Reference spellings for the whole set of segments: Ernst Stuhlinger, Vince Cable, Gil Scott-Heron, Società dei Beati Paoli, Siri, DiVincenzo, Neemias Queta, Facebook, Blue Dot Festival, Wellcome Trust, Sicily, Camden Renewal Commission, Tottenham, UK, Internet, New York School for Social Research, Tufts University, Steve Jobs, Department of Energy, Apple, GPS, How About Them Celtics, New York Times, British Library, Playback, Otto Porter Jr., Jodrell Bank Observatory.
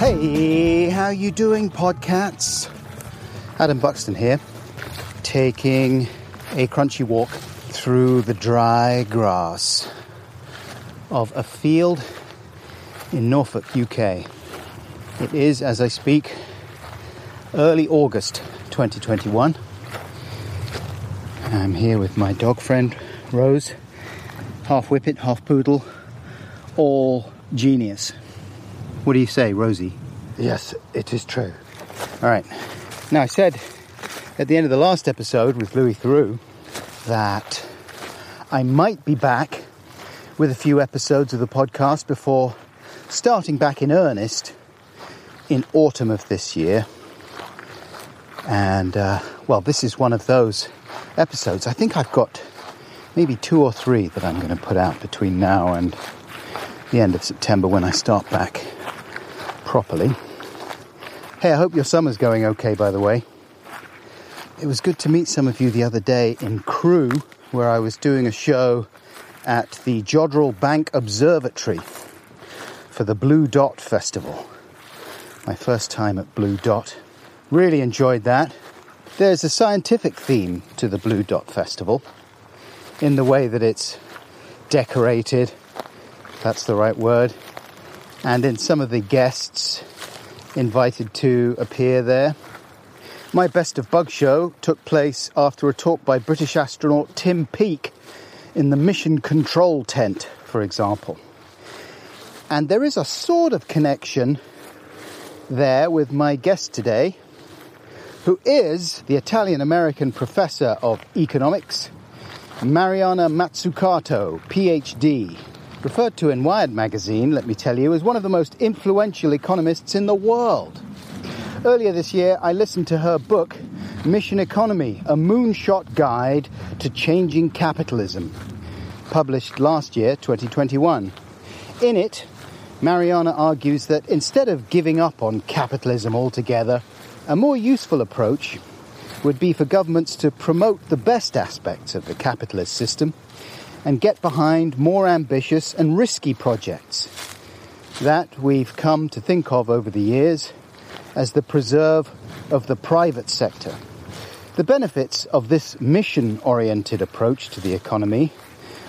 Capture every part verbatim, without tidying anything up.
Hey, how you doing, podcats? Adam Buxton here, taking a crunchy walk through the dry grass of a field in Norfolk, U K. It is, as I speak, early August twenty twenty-one. I'm here with my dog friend, Rose, half whippet, half poodle, all genius. What do you say, Rosie? Yes, it is true. All right. Now, I said at the end of the last episode with Louis Theroux that I might be back with a few episodes of the podcast before starting back in earnest in autumn of this year. And, uh, well, this is one of those episodes. I think I've got maybe two or three that I'm going to put out between now and the end of September when I start back properly. Hey, I hope your summer's going okay, by the way. It was good to meet some of you the other day in Crewe, where I was doing a show at the Jodrell Bank Observatory for the Blue Dot Festival. My first time at Blue Dot. Really enjoyed that. There's a scientific theme to the Blue Dot Festival in the way that it's decorated, if that's the right word, and in some of the guests invited to appear there. My Best of Bug show took place after a talk by British astronaut Tim Peake in the Mission Control Tent, for example. And there is a sort of connection there with my guest today, who is the Italian-American professor of economics, Mariana Mazzucato, P H D, referred to in Wired magazine, let me tell you, as one of the most influential economists in the world. Earlier this year, I listened to her book, Mission Economy, A Moonshot Guide to Changing Capitalism, published last year, twenty twenty-one. In it, Mariana argues that instead of giving up on capitalism altogether, a more useful approach would be for governments to promote the best aspects of the capitalist system and get behind more ambitious and risky projects that we've come to think of over the years as the preserve of the private sector. The benefits of this mission-oriented approach to the economy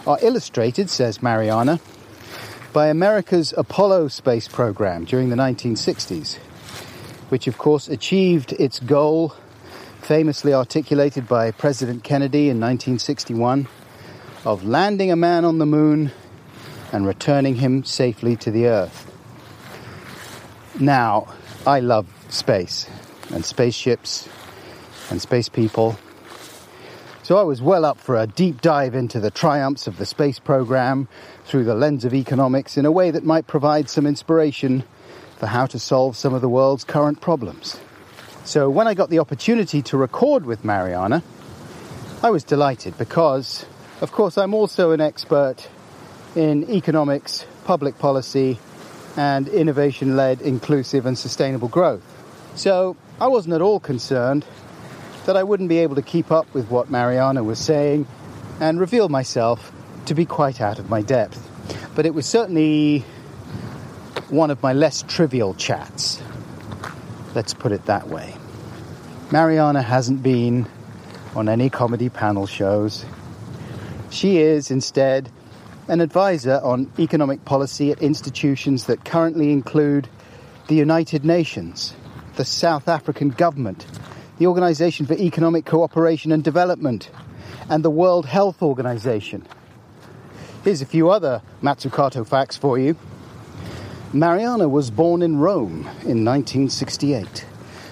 are illustrated, says Mariana, by America's Apollo space program during the nineteen sixties, which of course achieved its goal, famously articulated by President Kennedy in nineteen sixty-one, of landing a man on the moon and returning him safely to the Earth. Now, I love space and spaceships and space people, so I was well up for a deep dive into the triumphs of the space program through the lens of economics in a way that might provide some inspiration for how to solve some of the world's current problems. So when I got the opportunity to record with Mariana, I was delighted because, of course, I'm also an expert in economics, public policy, and innovation-led, inclusive and sustainable growth. So I wasn't at all concerned that I wouldn't be able to keep up with what Mariana was saying and reveal myself to be quite out of my depth. But it was certainly one of my less trivial chats. Let's put it that way. Mariana hasn't been on any comedy panel shows. She is, instead, an advisor on economic policy at institutions that currently include the United Nations, the South African government, the Organization for Economic Cooperation and Development, and the World Health Organization. Here's a few other Mazzucato facts for you. Mariana was born in Rome in nineteen sixty-eight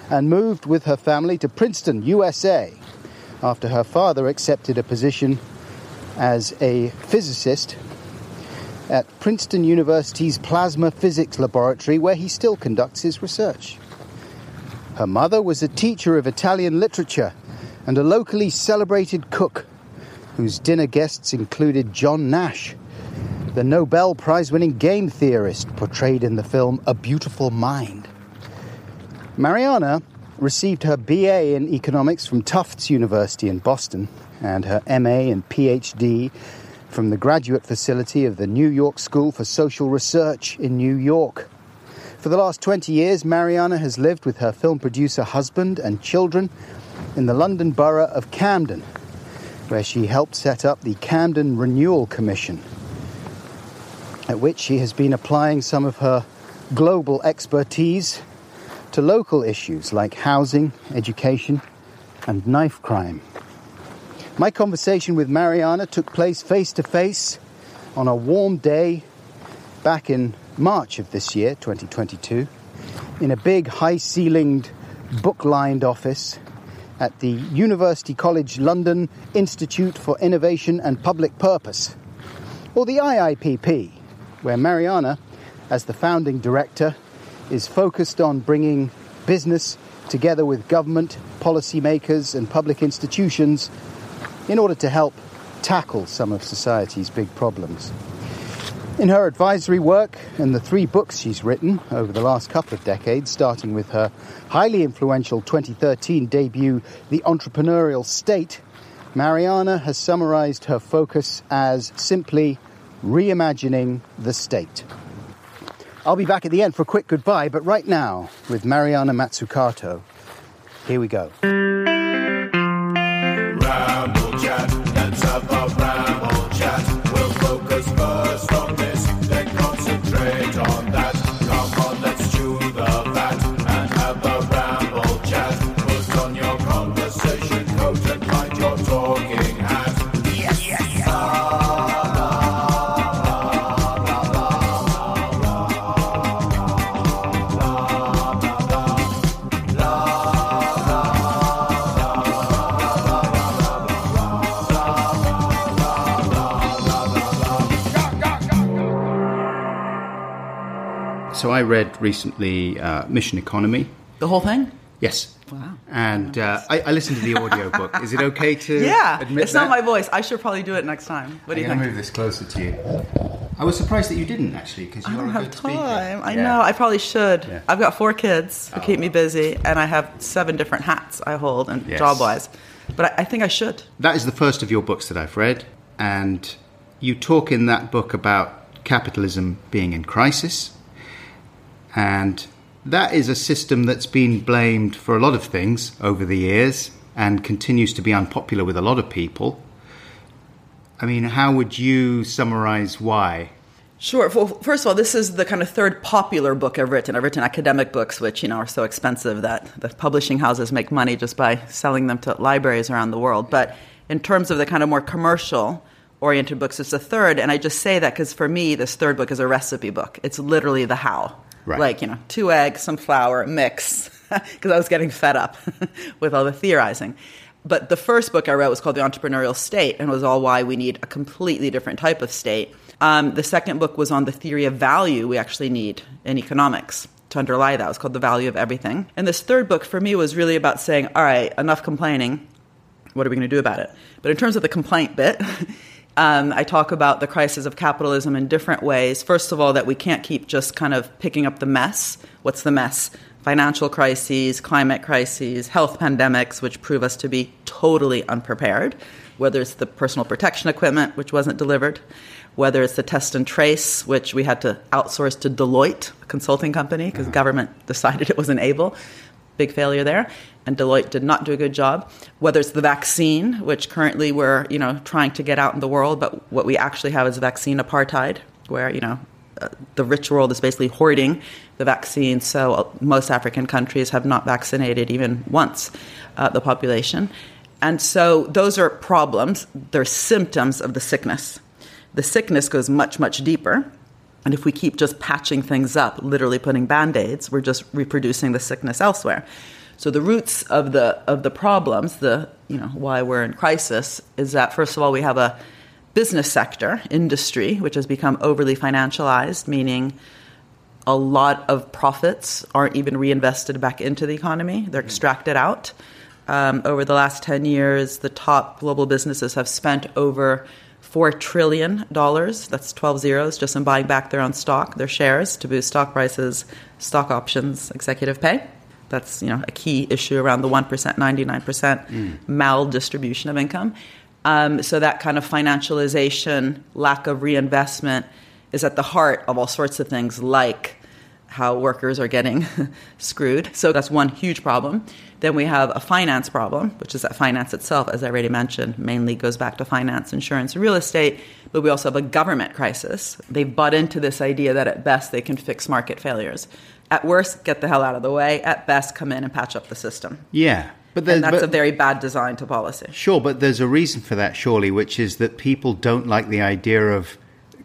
and moved with her family to Princeton, U S A, after her father accepted a position as a physicist at Princeton University's Plasma Physics Laboratory, where he still conducts his research. Her mother was a teacher of Italian literature and a locally celebrated cook, whose dinner guests included John Nash, the Nobel Prize-winning game theorist portrayed in the film A Beautiful Mind. Mariana received her B A in economics from Tufts University in Boston and her M A and P H D from the graduate facility of the New York School for Social Research in New York. For the last twenty years, Mariana has lived with her film producer husband and children in the London borough of Camden, where she helped set up the Camden Renewal Commission, at which she has been applying some of her global expertise to local issues like housing, education, and knife crime. My conversation with Mariana took place face-to-face on a warm day back in March of this year, twenty twenty-two, in a big, high-ceilinged, book-lined office at the University College London Institute for Innovation and Public Purpose, or the I I P P, where Mariana, as the founding director, is focused on bringing business together with government, policymakers and public institutions in order to help tackle some of society's big problems. In her advisory work and the three books she's written over the last couple of decades, starting with her highly influential twenty thirteen debut, The Entrepreneurial State, Mariana has summarized her focus as simply reimagining the state. I'll be back at the end for a quick goodbye, but right now, with Mariana Mazzucato, here we go. So I read recently uh, Mission Economy. The whole thing? Yes. Wow. And uh, I, I listened to the audiobook. Is it okay to yeah, admit it's that? It's not my voice. I should probably do it next time. What I'm do you think? I'm going to move this closer to you. I was surprised that you didn't, actually, because you're a good speaker. I don't have time. I yeah. know. I probably should. Yeah. I've got four kids who oh. keep me busy, and I have seven different hats I hold and yes. job-wise. But I, I think I should. That is the first of your books that I've read. And you talk in that book about capitalism being in crisis. And that is a system that's been blamed for a lot of things over the years and continues to be unpopular with a lot of people. I mean, how would you summarize why? Sure. Well, first of all, this is the kind of third popular book I've written. I've written academic books, which, you know, are so expensive that the publishing houses make money just by selling them to libraries around the world. But in terms of the kind of more commercial oriented books, it's the third. And I just say that because for me, this third book is a recipe book. It's literally the how. Right. Like, you know, two eggs, some flour, mix, because I was getting fed up with all the theorizing. But the first book I wrote was called The Entrepreneurial State, and was all why we need a completely different type of state. Um, the second book was on the theory of value we actually need in economics to underlie that. It was called The Value of Everything. And this third book for me was really about saying, all right, enough complaining. What are we going to do about it? But in terms of the complaint bit... Um, I talk about the crisis of capitalism in different ways. First of all, that we can't keep just kind of picking up the mess. What's the mess? Financial crises, climate crises, health pandemics, which prove us to be totally unprepared, whether it's the personal protection equipment, which wasn't delivered, whether it's the test and trace, which we had to outsource to Deloitte, a consulting company, because mm-hmm. government decided it wasn't able. Big failure there, and Deloitte did not do a good job. Whether it's the vaccine, which currently we're, you know, trying to get out in the world, but what we actually have is vaccine apartheid, where, you know, uh, the rich world is basically hoarding the vaccine, so uh, most African countries have not vaccinated even once uh, the population. And so those are problems. They're symptoms of the sickness. The sickness goes much, much deeper. And if we keep just patching things up, literally putting Band-Aids, we're just reproducing the sickness elsewhere. So the roots of the of the problems, the you know why we're in crisis, is that, first of all, we have a business sector, industry, which has become overly financialized, meaning a lot of profits aren't even reinvested back into the economy. They're extracted out. Um, over the last ten years, the top global businesses have spent over four trillion dollars. That's twelve zeros just in buying back their own stock, their shares, to boost stock prices, stock options, executive pay. That's, you know, a key issue around the one percent, ninety-nine percent mm. maldistribution of income. Um, so that kind of financialization, lack of reinvestment is at the heart of all sorts of things like how workers are getting screwed. So that's one huge problem. Then we have a finance problem, which is that finance itself, as I already mentioned, mainly goes back to finance, insurance, real estate. But we also have a government crisis. They butt into this idea that at best they can fix market failures. At worst, get the hell out of the way. At best, come in and patch up the system. Yeah. But and that's but, a very bad design to policy. Sure, but there's a reason for that, surely, which is that people don't like the idea of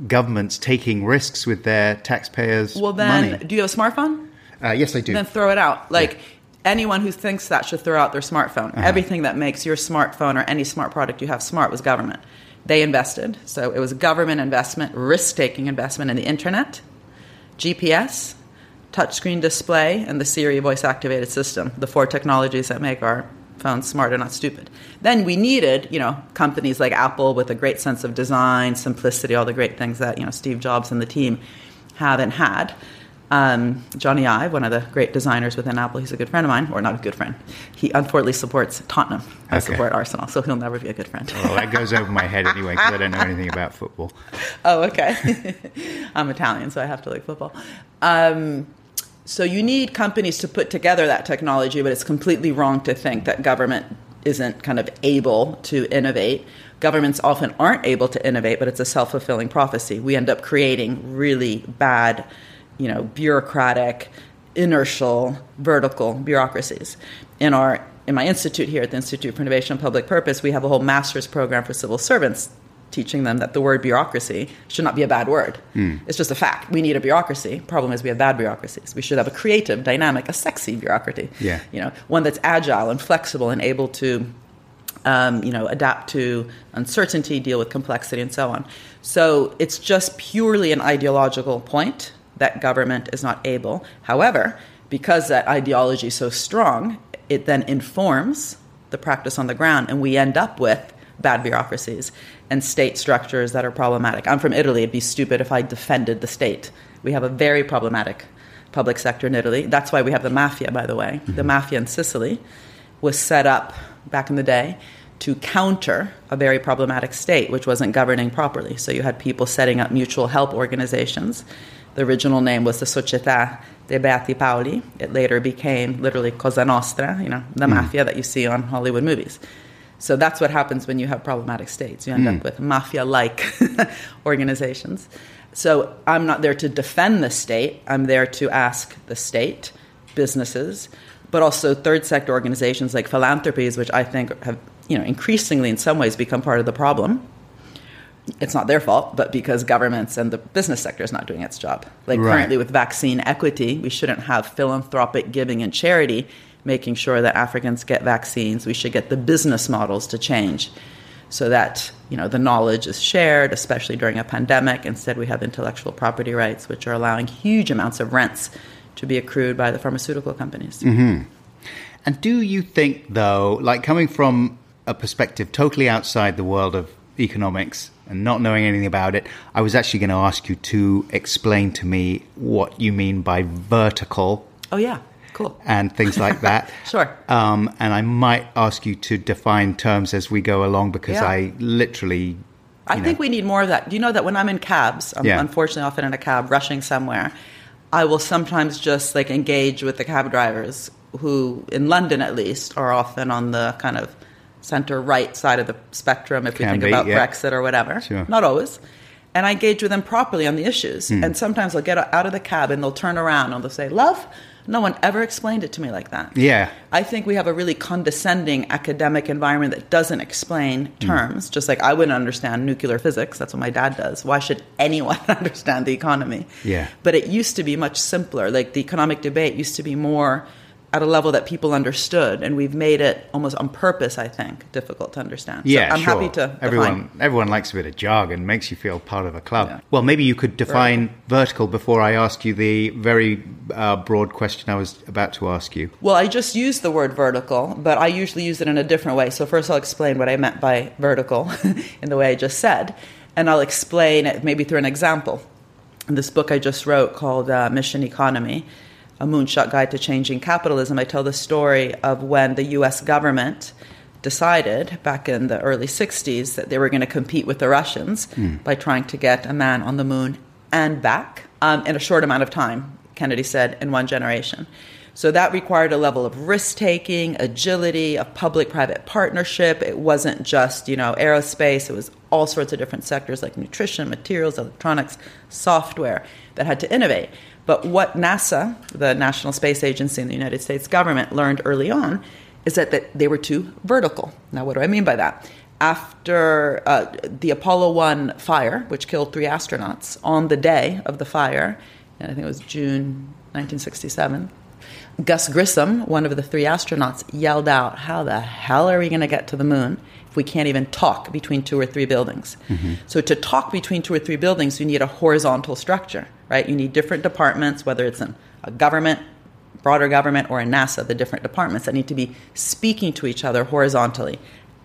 governments taking risks with their taxpayers' money. Well, then, money. Do you have a smartphone? Uh, yes, I do. Then throw it out. Like, yeah. Anyone who thinks that should throw out their smartphone. Uh-huh. Everything that makes your smartphone or any smart product you have smart was government. They invested. So it was government investment, risk-taking investment in the Internet, G P S, touchscreen display, and the Siri voice-activated system, the four technologies that make our phones smarter, not stupid. Then we needed, you know, companies like Apple with a great sense of design, simplicity, all the great things that, you know, Steve Jobs and the team haven't had. Um, Johnny Ive, one of the great designers within Apple, he's a good friend of mine, or not a good friend. He unfortunately supports Tottenham. I okay. support Arsenal, so he'll never be a good friend. Oh, that goes over my head anyway, because I don't know anything about football. Oh, okay. I'm Italian, so I have to like football. Um So you need companies to put together that technology, but it's completely wrong to think that government isn't kind of able to innovate. Governments often aren't able to innovate, but it's a self-fulfilling prophecy. We end up creating really bad, you know, bureaucratic, inertial, vertical bureaucracies. In our in my institute here at the Institute for Innovation and Public Purpose, we have a whole master's program for civil servants, teaching them that the word bureaucracy should not be a bad word. Mm. It's just a fact. We need a bureaucracy. Problem is we have bad bureaucracies. We should have a creative, dynamic, a sexy bureaucracy. Yeah. You know, one that's agile and flexible and able to, um, you know, adapt to uncertainty, deal with complexity, and so on. So it's just purely an ideological point that government is not able. However, because that ideology is so strong, it then informs the practice on the ground, and we end up with bad bureaucracies and state structures that are problematic. I'm from Italy. It'd be stupid if I defended the state. We have a very problematic public sector in Italy. That's why we have the mafia, by the way. Mm-hmm. The mafia in Sicily was set up back in the day to counter a very problematic state, which wasn't governing properly. So you had people setting up mutual help organizations. The original name was the Società dei Beati Paoli. It later became literally Cosa Nostra, you know, the mm. mafia that you see on Hollywood movies. So that's what happens when you have problematic states. You end mm. up with mafia-like organizations. So I'm not there to defend the state. I'm there to ask the state, businesses, but also third sector organizations like philanthropies, which I think have, you know, increasingly in some ways become part of the problem. It's not their fault, but because governments and the business sector is not doing its job. Like right. Currently with vaccine equity, we shouldn't have philanthropic giving and charity making sure that Africans get vaccines. We should get the business models to change so that, you know, the knowledge is shared, especially during a pandemic. Instead, we have intellectual property rights, which are allowing huge amounts of rents to be accrued by the pharmaceutical companies. Mm-hmm. And do you think, though, like coming from a perspective totally outside the world of economics and not knowing anything about it, I was actually going to ask you to explain to me what you mean by vertical. Oh, yeah. Cool. And things like that. Sure. Um, and I might ask you to define terms as we go along because yeah. I literally... I know. think we need more of that. Do you know that when I'm in cabs, I'm yeah. unfortunately often in a cab rushing somewhere, I will sometimes just like engage with the cab drivers who, in London at least, are often on the kind of center-right side of the spectrum if Can we think be, about yeah. Brexit or whatever. Sure. Not always. And I engage with them properly on the issues. Mm. And sometimes I'll get out of the cab and they'll turn around and they'll say, love... No one ever explained it to me like that. Yeah. I think we have a really condescending academic environment that doesn't explain terms. Mm. Just like I wouldn't understand nuclear physics. That's what my dad does. Why should anyone understand the economy? Yeah. But it used to be much simpler. Like the economic debate used to be more at a level that people understood, and we've made it almost on purpose, I think, difficult to understand. Yeah, so I'm sure. happy to everyone, define. Everyone likes a bit of jargon, makes you feel part of a club. Yeah. Well, maybe you could define right. vertical before I asked you the very uh, broad question I was about to ask you. Well, I just used the word vertical, but I usually use it in a different way. So first I'll explain what I meant by vertical in the way I just said, and I'll explain it maybe through an example. In this book I just wrote called uh, Mission Economy, A Moonshot Guide to Changing Capitalism, I tell the story of when the U S government decided back in the early sixties that they were going to compete with the Russians mm. by trying to get a man on the moon and back um, in a short amount of time, Kennedy said, in one generation. So that required a level of risk-taking, agility, a public-private partnership. It wasn't just, you know, aerospace. It was all sorts of different sectors like nutrition, materials, electronics, software that had to innovate. But what NASA, the National Space Agency in the United States government, learned early on is that, that they were too vertical. Now, what do I mean by that? After uh, the Apollo one fire, which killed three astronauts, on the day of the fire, and I think it was June nineteen sixty-seven, Gus Grissom, one of the three astronauts, yelled out, "How the hell are we going to get to the moon if we can't even talk between two or three buildings?" Mm-hmm. So to talk between two or three buildings, you need a horizontal structure, right? You need different departments, whether it's in a government, broader government, or in NASA, the different departments that need to be speaking to each other horizontally,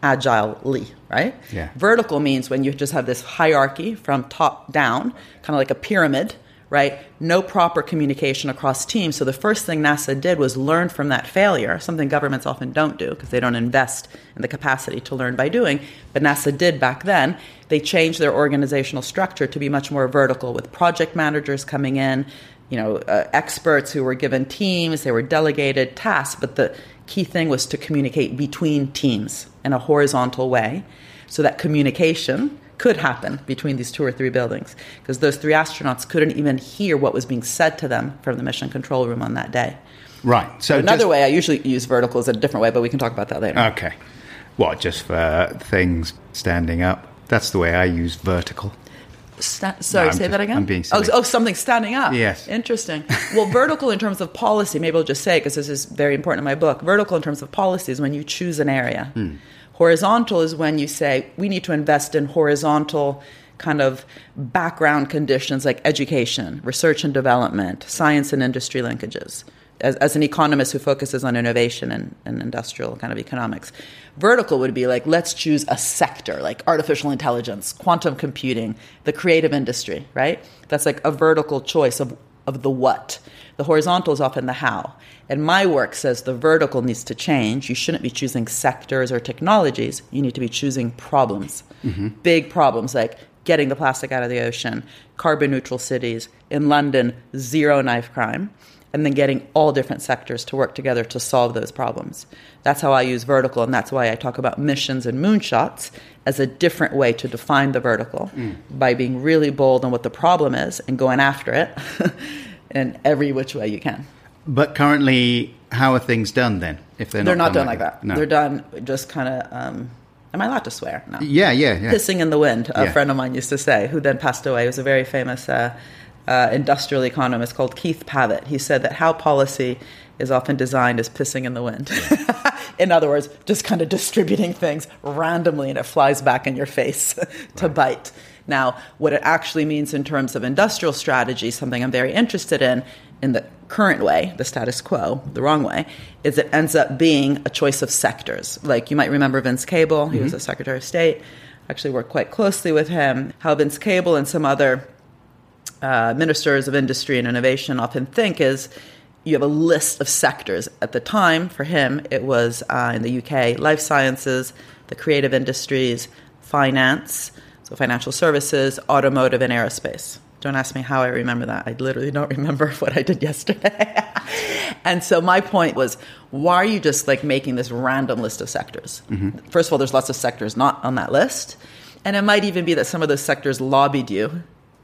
agilely, right? Yeah. Vertical means when you just have this hierarchy from top down, kind of like a pyramid, right? No proper communication across teams. So the first thing NASA did was learn from that failure, something governments often don't do because they don't invest in the capacity to learn by doing. But NASA did back then. They changed their organizational structure to be much more vertical, with project managers coming in, you know, uh, experts who were given teams, they were delegated tasks. But the key thing was to communicate between teams in a horizontal way so that communication could happen between these two or three buildings, because those three astronauts couldn't even hear what was being said to them from the mission control room on that day. Right. So, so another just, way, I usually use verticals in a different way, but we can talk about that later. Okay. What, just for things standing up? That's the way I use vertical. Sta- Sorry, no, say just, that again? I'm being silly. Oh, oh, something standing up. Yes. Interesting. Well, vertical in terms of policy, maybe I'll just say, because this is very important in my book, vertical in terms of policy is when you choose an area. Hmm. Horizontal is when you say, we need to invest in horizontal kind of background conditions like education, research and development, science and industry linkages, as, as an economist who focuses on innovation and, and industrial kind of economics. Vertical would be like, let's choose a sector, like artificial intelligence, quantum computing, the creative industry, right? That's like a vertical choice of, of the what. The horizontal is often the how. And my work says the vertical needs to change. You shouldn't be choosing sectors or technologies. You need to be choosing problems, mm-hmm. big problems like getting the plastic out of the ocean, carbon neutral cities, in London, zero knife crime, and then getting all different sectors to work together to solve those problems. That's how I use vertical, and that's why I talk about missions and moonshots as a different way to define the vertical mm. by being really bold on what the problem is and going after it. In every which way you can. But currently, how are things done then? If they're, they're not, not done like, like that. No. They're done just kind of, um, am I allowed to swear? No. Yeah, yeah, yeah. Pissing in the wind, a yeah. friend of mine used to say, who then passed away. He was a very famous uh, uh, industrial economist called Keith Pavitt. He said that how policy is often designed as pissing in the wind. Yeah. In other words, just kind of distributing things randomly and it flies back in your face to right. bite. Now, what it actually means in terms of industrial strategy, something I'm very interested in, in the current way, the status quo, the wrong way, is it ends up being a choice of sectors. Like you might remember Vince Cable, he mm-hmm. was the Secretary of State, actually worked quite closely with him, how Vince Cable and some other uh, ministers of industry and innovation often think is you have a list of sectors. At the time, for him, it was uh, in the U K, life sciences, the creative industries, finance, so financial services, automotive, and aerospace. Don't ask me how I remember that. I literally don't remember what I did yesterday. And so my point was, why are you just like making this random list of sectors? Mm-hmm. First of all, there's lots of sectors not on that list. And it might even be that some of those sectors lobbied you,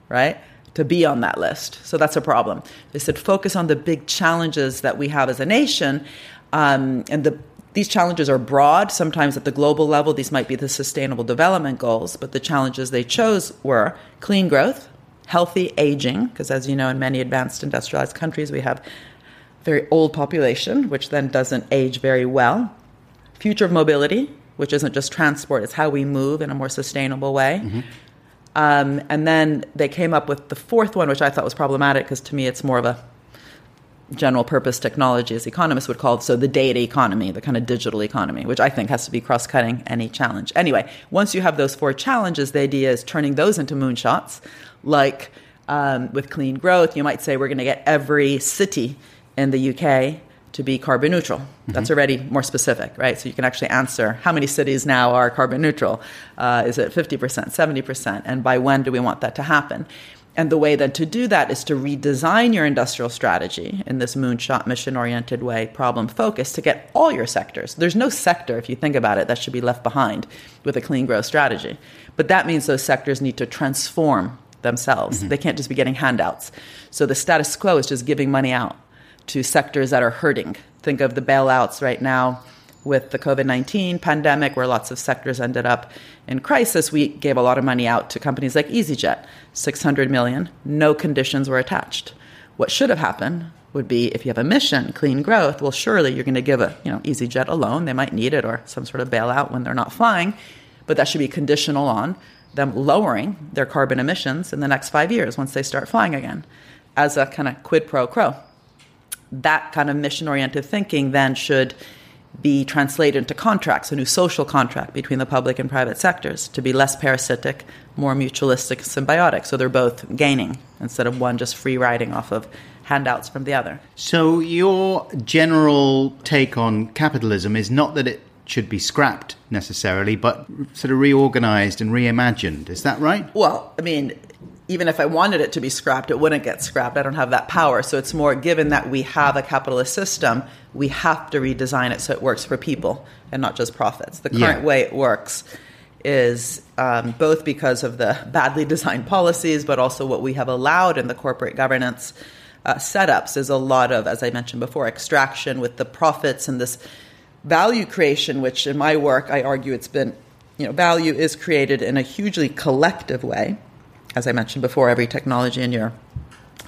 right, to be on that list. So that's a problem. They said focus on the big challenges that we have as a nation. Um, and the These challenges are broad. Sometimes at the global level, these might be the sustainable development goals, but the challenges they chose were clean growth, healthy aging, because as you know, in many advanced industrialized countries, we have very old population, which then doesn't age very well. Future of mobility, which isn't just transport, it's how we move in a more sustainable way. Mm-hmm. Um, and then they came up with the fourth one, which I thought was problematic because to me it's more of a general purpose technology, as economists would call it. So the data economy, the kind of digital economy, which I think has to be cross-cutting any challenge. Anyway, once you have those four challenges, the idea is turning those into moonshots. Like um, with clean growth, you might say we're going to get every city in the U K to be carbon neutral. Mm-hmm. That's already more specific, right? So you can actually answer how many cities now are carbon neutral. Uh, is it fifty percent, seventy percent? And by when do we want that to happen? And the way then to do that is to redesign your industrial strategy in this moonshot, mission-oriented way, problem-focused, to get all your sectors. There's no sector, if you think about it, that should be left behind with a clean growth strategy. But that means those sectors need to transform themselves. Mm-hmm. They can't just be getting handouts. So the status quo is just giving money out to sectors that are hurting. Think of the bailouts right now with the COVID nineteen pandemic, where lots of sectors ended up in crisis. We gave a lot of money out to companies like EasyJet, six hundred million dollars. No conditions were attached. What should have happened would be, if you have a mission, clean growth, well, surely you're going to give a, you know, EasyJet a loan. They might need it, or some sort of bailout when they're not flying. But that should be conditional on them lowering their carbon emissions in the next five years once they start flying again, as a kind of quid pro quo. That kind of mission-oriented thinking then should be translated into contracts, a new social contract between the public and private sectors, to be less parasitic, more mutualistic, symbiotic. So they're both gaining instead of one just free riding off of handouts from the other. So your general take on capitalism is not that it should be scrapped necessarily, but sort of reorganized and reimagined. Is that right? Well, I mean, even if I wanted it to be scrapped, it wouldn't get scrapped. I don't have that power. So it's more, given that we have a capitalist system, we have to redesign it so it works for people and not just profits. The current yeah. way it works is um, both because of the badly designed policies, but also what we have allowed in the corporate governance uh, setups is a lot of, as I mentioned before, extraction with the profits and this value creation, which in my work, I argue it's been, you know, value is created in a hugely collective way. As I mentioned before, every technology in your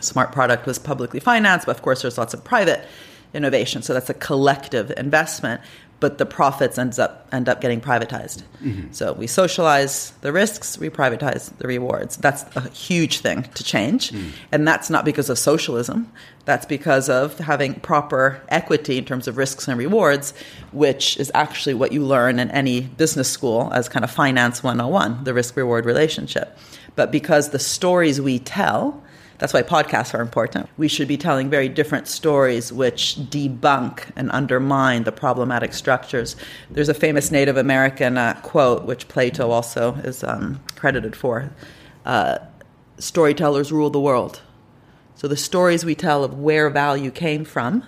smart product was publicly financed, but of course there's lots of private innovation, so that's a collective investment, but the profits ends up end up getting privatized. Mm-hmm. So we socialize the risks, we privatize the rewards. That's a huge thing to change, mm. and that's not because of socialism. That's because of having proper equity in terms of risks and rewards, which is actually what you learn in any business school as kind of finance one oh one, the risk-reward relationship. But because the stories we tell, that's why podcasts are important, we should be telling very different stories which debunk and undermine the problematic structures. There's a famous Native American uh, quote, which Plato also is um, credited for, uh, storytellers rule the world. So the stories we tell of where value came from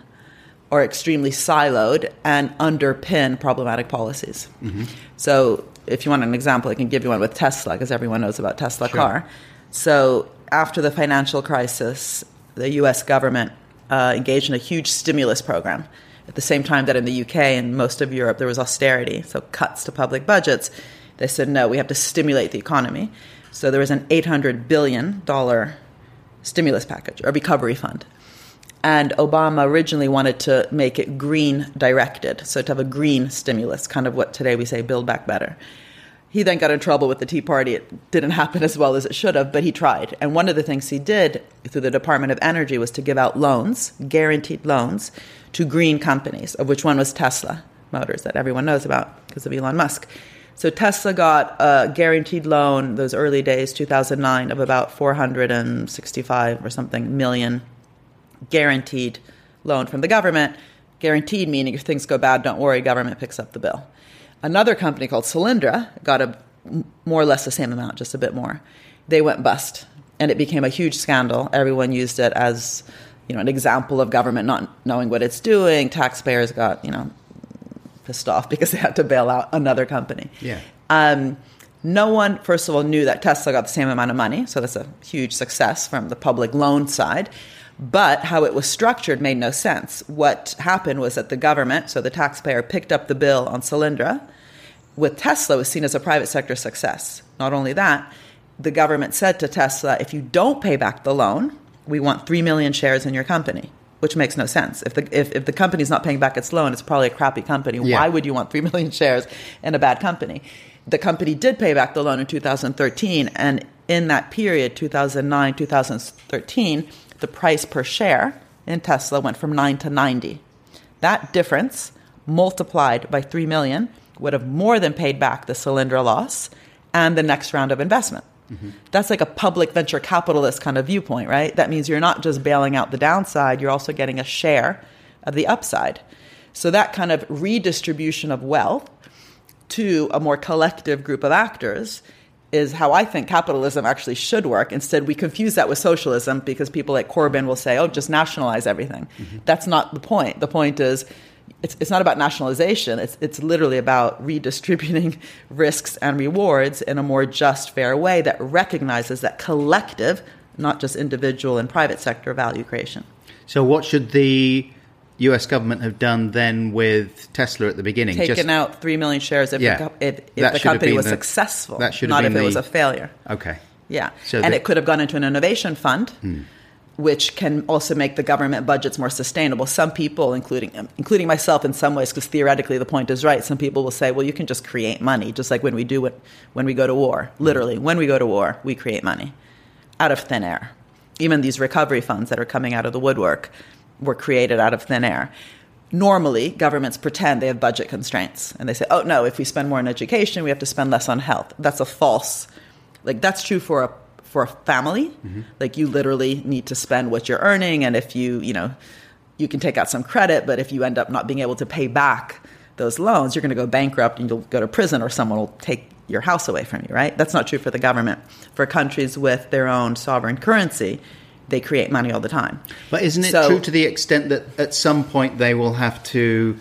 are extremely siloed and underpin problematic policies. Mm-hmm. So if you want an example, I can give you one with Tesla, because everyone knows about Tesla sure. car. So after the financial crisis, the U S government uh, engaged in a huge stimulus program. At the same time that in the U K and most of Europe, there was austerity, so cuts to public budgets. They said, no, we have to stimulate the economy. So there was an eight hundred billion dollars stimulus package, or recovery fund. And Obama originally wanted to make it green-directed, so to have a green stimulus, kind of what today we say Build Back Better. He then got in trouble with the Tea Party. It didn't happen as well as it should have, but he tried. And one of the things he did through the Department of Energy was to give out loans, guaranteed loans, to green companies, of which one was Tesla Motors, that everyone knows about because of Elon Musk. So Tesla got a guaranteed loan, those early days, two thousand nine, of about four hundred sixty-five or something million guaranteed loan from the government. Guaranteed meaning if things go bad, don't worry, government picks up the bill. Another company called Solyndra got a more or less the same amount, just a bit more. They went bust, and it became a huge scandal. Everyone used it as, you know, an example of government not knowing what it's doing. Taxpayers got, you know, pissed off because they had to bail out another company. Yeah. Um, no one, first of all, knew that Tesla got the same amount of money, so that's a huge success from the public loan side. But how it was structured made no sense. What happened was that the government, so the taxpayer, picked up the bill on Solyndra. With Tesla, was seen as a private sector success. Not only that, the government said to Tesla, if you don't pay back the loan, we want three million shares in your company. which makes no sense. If the if, if the company's not paying back its loan, it's probably a crappy company. Yeah. Why would you want three million shares in a bad company? The company did pay back the loan in two thousand thirteen, and in that period, two thousand nine, two thousand thirteen, the price per share in Tesla went from nine to ninety. That difference multiplied by three million would have more than paid back the Solyndra loss and the next round of investment. Mm-hmm. That's like a public venture capitalist kind of viewpoint, right? That means you're not just bailing out the downside, you're also getting a share of the upside. So that kind of redistribution of wealth to a more collective group of actors is how I think capitalism actually should work. Instead, we confuse that with socialism because people like Corbyn will say, oh, just nationalize everything. Mm-hmm. That's not the point. The point is it's it's not about nationalization. It's it's literally about redistributing risks and rewards in a more just, fair way that recognizes that collective, not just individual and private sector value creation. So what should the U S government have done then with Tesla at the beginning? Taken just, out three million shares if, yeah, the, if, if the company was the, successful, that should have not been if the, it was a failure. Okay. Yeah. So and the, it could have gone into an innovation fund, hmm. which can also make the government budgets more sustainable. Some people, including including myself in some ways, because theoretically the point is right, some people will say, well, you can just create money, just like when we do it, when we go to war. Literally, when we go to war, we create money out of thin air. Even these recovery funds that are coming out of the woodwork were created out of thin air. Normally, governments pretend they have budget constraints. And they say, oh, no, if we spend more on education, we have to spend less on health. That's a false. Like, that's true for a for a family. Mm-hmm. Like, you literally need to spend what you're earning. And if you, you know, you can take out some credit, but if you end up not being able to pay back those loans, you're going to go bankrupt and you'll go to prison or someone will take your house away from you, right? That's not true for the government. For countries with their own sovereign currency, they create money all the time. But isn't it so, true to the extent that at some point they will have to,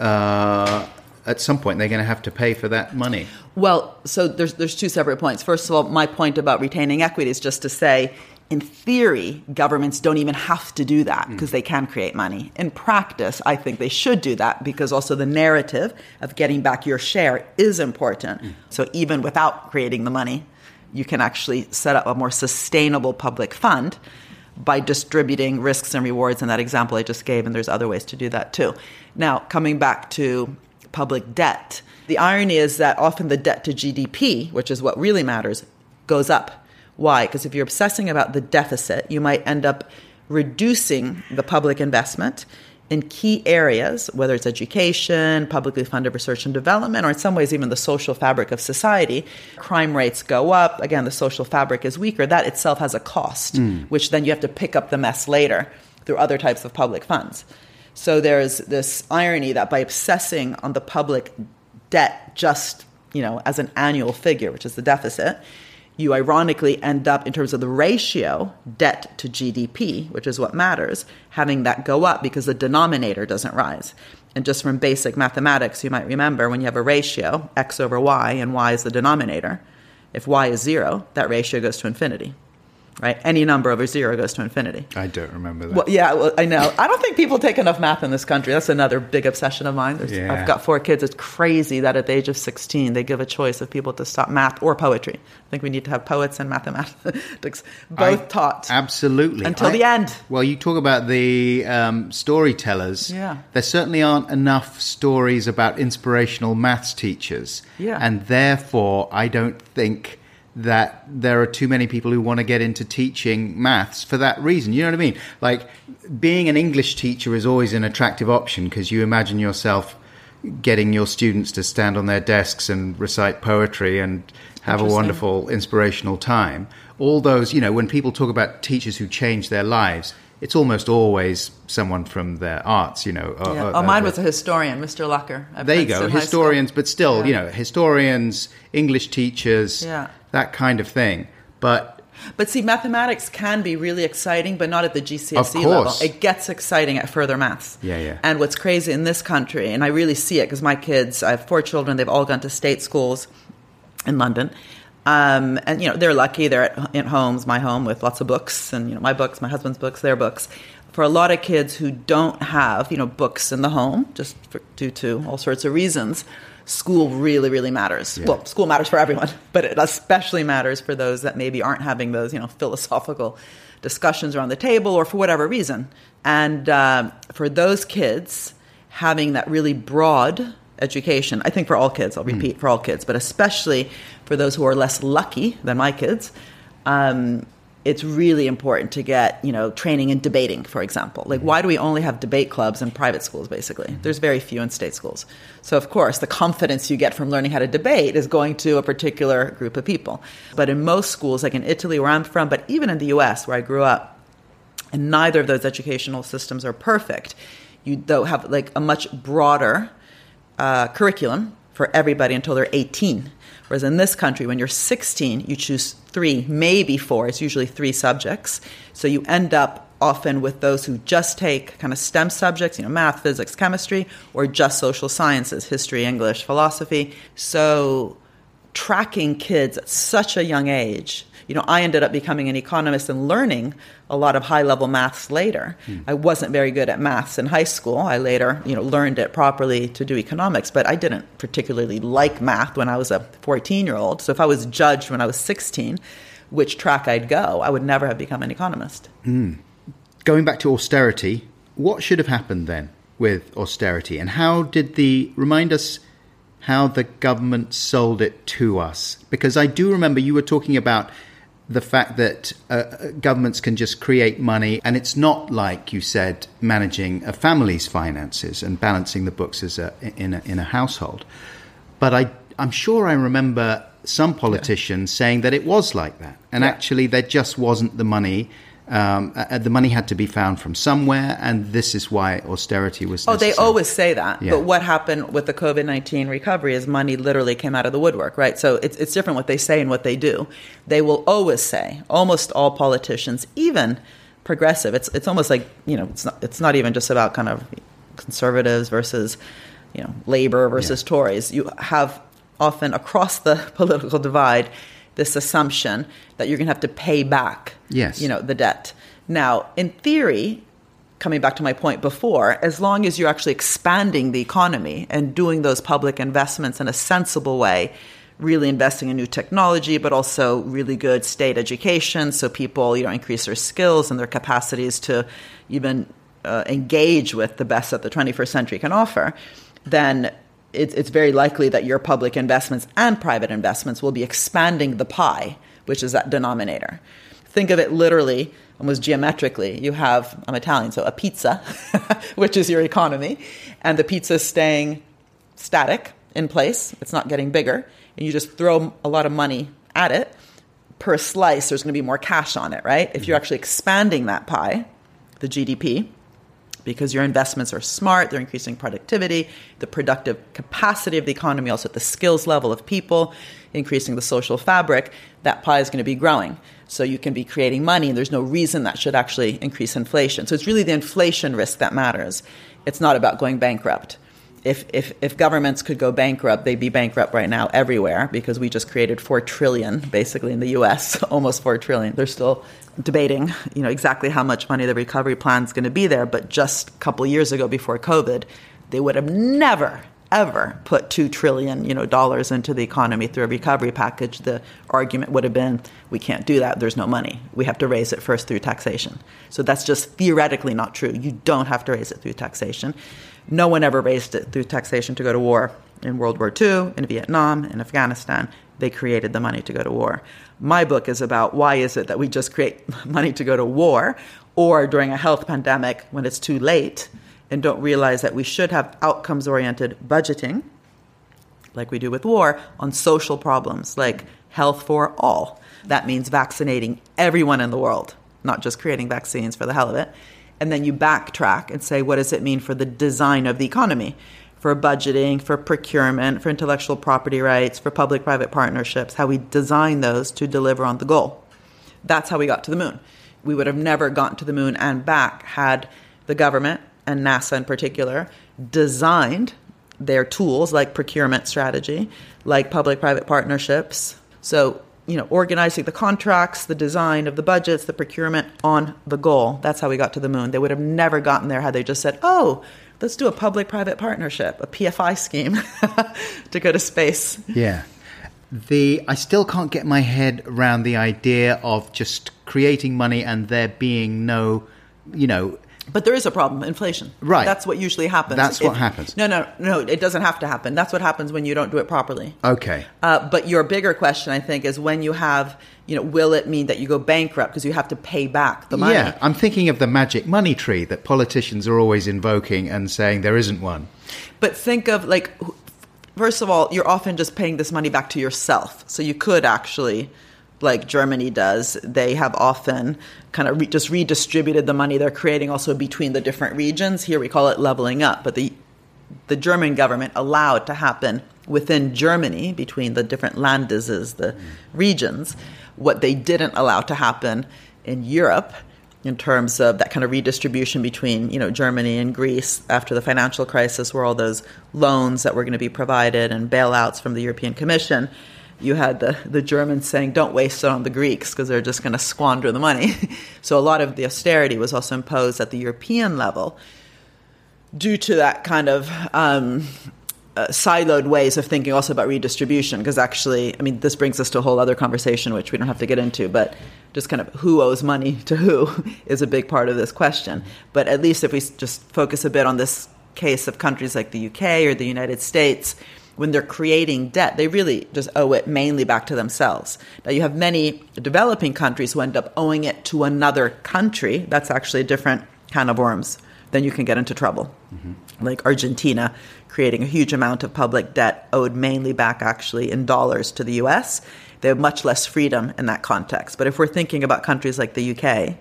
uh, at some point they're going to have to pay for that money? Well, so there's there's two separate points. First of all, my point about retaining equity is just to say, in theory, governments don't even have to do that because mm. they can create money. In practice, I think they should do that because also the narrative of getting back your share is important. Mm. So even without creating the money, you can actually set up a more sustainable public fund by distributing risks and rewards in that example I just gave, and there's other ways to do that too. Now, coming back to public debt, the irony is that often the debt to G D P, which is what really matters, goes up. Why? Because if you're obsessing about the deficit, you might end up reducing the public investment in key areas, whether it's education, publicly funded research and development, or in some ways even the social fabric of society. Crime rates go up. Again, the social fabric is weaker. That itself has a cost, mm. which then you have to pick up the mess later through other types of public funds. So there's this irony that by obsessing on the public debt just, you know, as an annual figure, which is the deficit, you ironically end up, in terms of the ratio, debt to G D P, which is what matters, having that go up because the denominator doesn't rise. And just from basic mathematics, you might remember when you have a ratio, x over y, and y is the denominator. If y is zero, that ratio goes to infinity, right? Any number over zero goes to infinity. I don't remember that. Well, yeah, well, I know. I don't think people take enough math in this country. That's another big obsession of mine. Yeah. I've got four kids. It's crazy that at the age of sixteen, they give a choice of people to stop math or poetry. I think we need to have poets and mathematics both I, taught. Absolutely. Until I, the end. Well, you talk about the um, storytellers. Yeah. There certainly aren't enough stories about inspirational maths teachers. Yeah. And therefore, I don't think that there are too many people who want to get into teaching maths for that reason. You know what I mean? Like, being an English teacher is always an attractive option because you imagine yourself getting your students to stand on their desks and recite poetry and have a wonderful, inspirational time. All those, you know, when people talk about teachers who change their lives, it's almost always someone from their arts, you know. Or, yeah. or, oh, mine or, was a historian, Mister Lucker. I've there you go, historians, but still, yeah. you know, historians, English teachers, yeah. that kind of thing. But but see, mathematics can be really exciting, but not at the G C S E level. It gets exciting at further maths. Yeah, yeah. And what's crazy in this country, and I really see it because my kids, I have four children, they've all gone to state schools in London. Um, and, you know, they're lucky. They're at, at homes, my home, with lots of books and, you know, my books, my husband's books, their books. For a lot of kids who don't have, you know, books in the home, just for, due to all sorts of reasons, school really, really matters. Yeah. Well, school matters for everyone, but it especially matters for those that maybe aren't having those, you know, philosophical discussions around the table or for whatever reason. And uh, for those kids, having that really broad education, I think for all kids, I'll repeat, mm. for all kids, but especially for those who are less lucky than my kids, um, it's really important to get, you know, training in debating, for example. Like, why do we only have debate clubs in private schools, basically? There's very few in state schools. So, of course, the confidence you get from learning how to debate is going to a particular group of people. But in most schools, like in Italy, where I'm from, but even in the U S, where I grew up, and neither of those educational systems are perfect, you though have, like, a much broader uh, curriculum for everybody until they're eighteen. Whereas in this country, when you're sixteen, you choose three, maybe four. It's usually three subjects. So you end up often with those who just take kind of STEM subjects, you know, math, physics, chemistry, or just social sciences, history, English, philosophy. So tracking kids at such a young age, you know, I ended up becoming an economist and learning a lot of high-level maths later. Hmm. I wasn't very good at maths in high school. I later, you know, learned it properly to do economics, but I didn't particularly like math when I was a fourteen-year-old. So if I was judged when I was sixteen, which track I'd go, I would never have become an economist. Hmm. Going back to austerity, what should have happened then with austerity? And how did the, remind us how the government sold it to us? Because I do remember you were talking about the fact that uh, governments can just create money, and it's not like you said managing a family's finances and balancing the books as a in a, in a household. But I I'm sure I remember some politicians yeah. saying that it was like that, and yeah. actually there just wasn't the money. Um, uh, the money had to be found from somewhere, and this is why austerity was necessary. Oh, they always say that. Yeah. But what happened with the COVID nineteen recovery is money literally came out of the woodwork, right? So it's, it's different what they say and what they do. They will always say, almost all politicians, even progressive, it's it's almost like, you know, it's not, it's not even just about kind of conservatives versus, you know, Labour versus yeah. Tories. You have often across the political divide this assumption that you're going to have to pay back, yes. you know, the debt. Now, in theory, coming back to my point before, as long as you're actually expanding the economy and doing those public investments in a sensible way, really investing in new technology, but also really good state education, so people, you know, increase their skills and their capacities to even uh, engage with the best that the twenty-first century can offer, then It's, it's very likely that your public investments and private investments will be expanding the pie, which is that denominator. Think of it literally, almost geometrically. You have, I'm Italian, so a pizza, which is your economy, and the pizza is staying static in place. It's not getting bigger, and you just throw a lot of money at it. Per slice, there's going to be more cash on it, right? If you're actually expanding that pie, the G D P, because your investments are smart, they're increasing productivity, the productive capacity of the economy, also the skills level of people, increasing the social fabric, that pie is going to be growing. So you can be creating money, and there's no reason that should actually increase inflation. So it's really the inflation risk that matters. It's not about going bankrupt. If, if, if governments could go bankrupt, they'd be bankrupt right now everywhere, because we just created four trillion dollars basically in the U S, almost four trillion dollars. They're still debating, you know, exactly how much money the recovery plan is going to be there. But just a couple of years ago, before COVID, they would have never, ever put two trillion dollars, you know, dollars into the economy through a recovery package. The argument would have been, we can't do that. There's no money. We have to raise it first through taxation. So that's just theoretically not true. You don't have to raise it through taxation. No one ever raised it through taxation to go to war. In World War Two, in Vietnam, in Afghanistan, they created the money to go to war. My book is about why is it that we just create money to go to war or during a health pandemic when it's too late and don't realize that we should have outcomes-oriented budgeting, like we do with war, on social problems like health for all. That means vaccinating everyone in the world, not just creating vaccines for the hell of it. And then you backtrack and say, what does it mean for the design of the economy, for budgeting, for procurement, for intellectual property rights, for public-private partnerships, how we design those to deliver on the goal. That's how we got to the moon. We would have never gotten to the moon and back had the government, and NASA in particular, designed their tools like procurement strategy, like public-private partnerships. So, you know, organizing the contracts, the design of the budgets, the procurement on the goal. That's how we got to the moon. They would have never gotten there had they just said, oh, let's do a public-private partnership, a P F I scheme to go to space. Yeah. the I still can't get my head around the idea of just creating money and there being no, you know. But there is a problem, inflation. Right. That's what usually happens. That's what if, happens. No, no, no, it doesn't have to happen. That's what happens when you don't do it properly. Okay. Uh, but your bigger question, I think, is when you have, you know, will it mean that you go bankrupt because you have to pay back the money? Yeah, I'm thinking of the magic money tree that politicians are always invoking and saying there isn't one. But think of, like, first of all, you're often just paying this money back to yourself. So you could actually... like Germany does, they have often kind of re- just redistributed the money they're creating also between the different regions. Here we call it leveling up, but the the German government allowed to happen within Germany, between the different Landeses, the mm. regions, what they didn't allow to happen in Europe in terms of that kind of redistribution between, you know, Germany and Greece after the financial crisis, where all those loans that were going to be provided and bailouts from the European Commission. You had the, the Germans saying, don't waste it on the Greeks because they're just going to squander the money. So a lot of the austerity was also imposed at the European level due to that kind of um, uh, siloed ways of thinking also about redistribution. Because actually, I mean, this brings us to a whole other conversation, which we don't have to get into, but just kind of who owes money to who is a big part of this question. But at least if we just focus a bit on this case of countries like the U K or the United States, when they're creating debt, they really just owe it mainly back to themselves. Now, you have many developing countries who end up owing it to another country. That's actually a different can of worms. Then you can get into trouble. Mm-hmm. Like Argentina creating a huge amount of public debt owed mainly back actually in dollars to the U S. They have much less freedom in that context. But if we're thinking about countries like the U K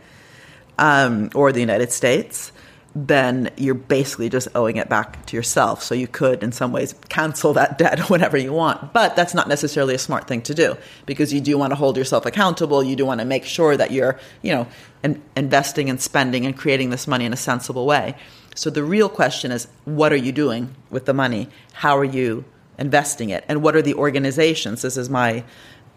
um, or the United States, then you're basically just owing it back to yourself. So you could, in some ways, cancel that debt whenever you want. But that's not necessarily a smart thing to do because you do want to hold yourself accountable. You do want to make sure that you're, you know, in- investing and spending and creating this money in a sensible way. So the real question is, what are you doing with the money? How are you investing it? And what are the organizations? This is my,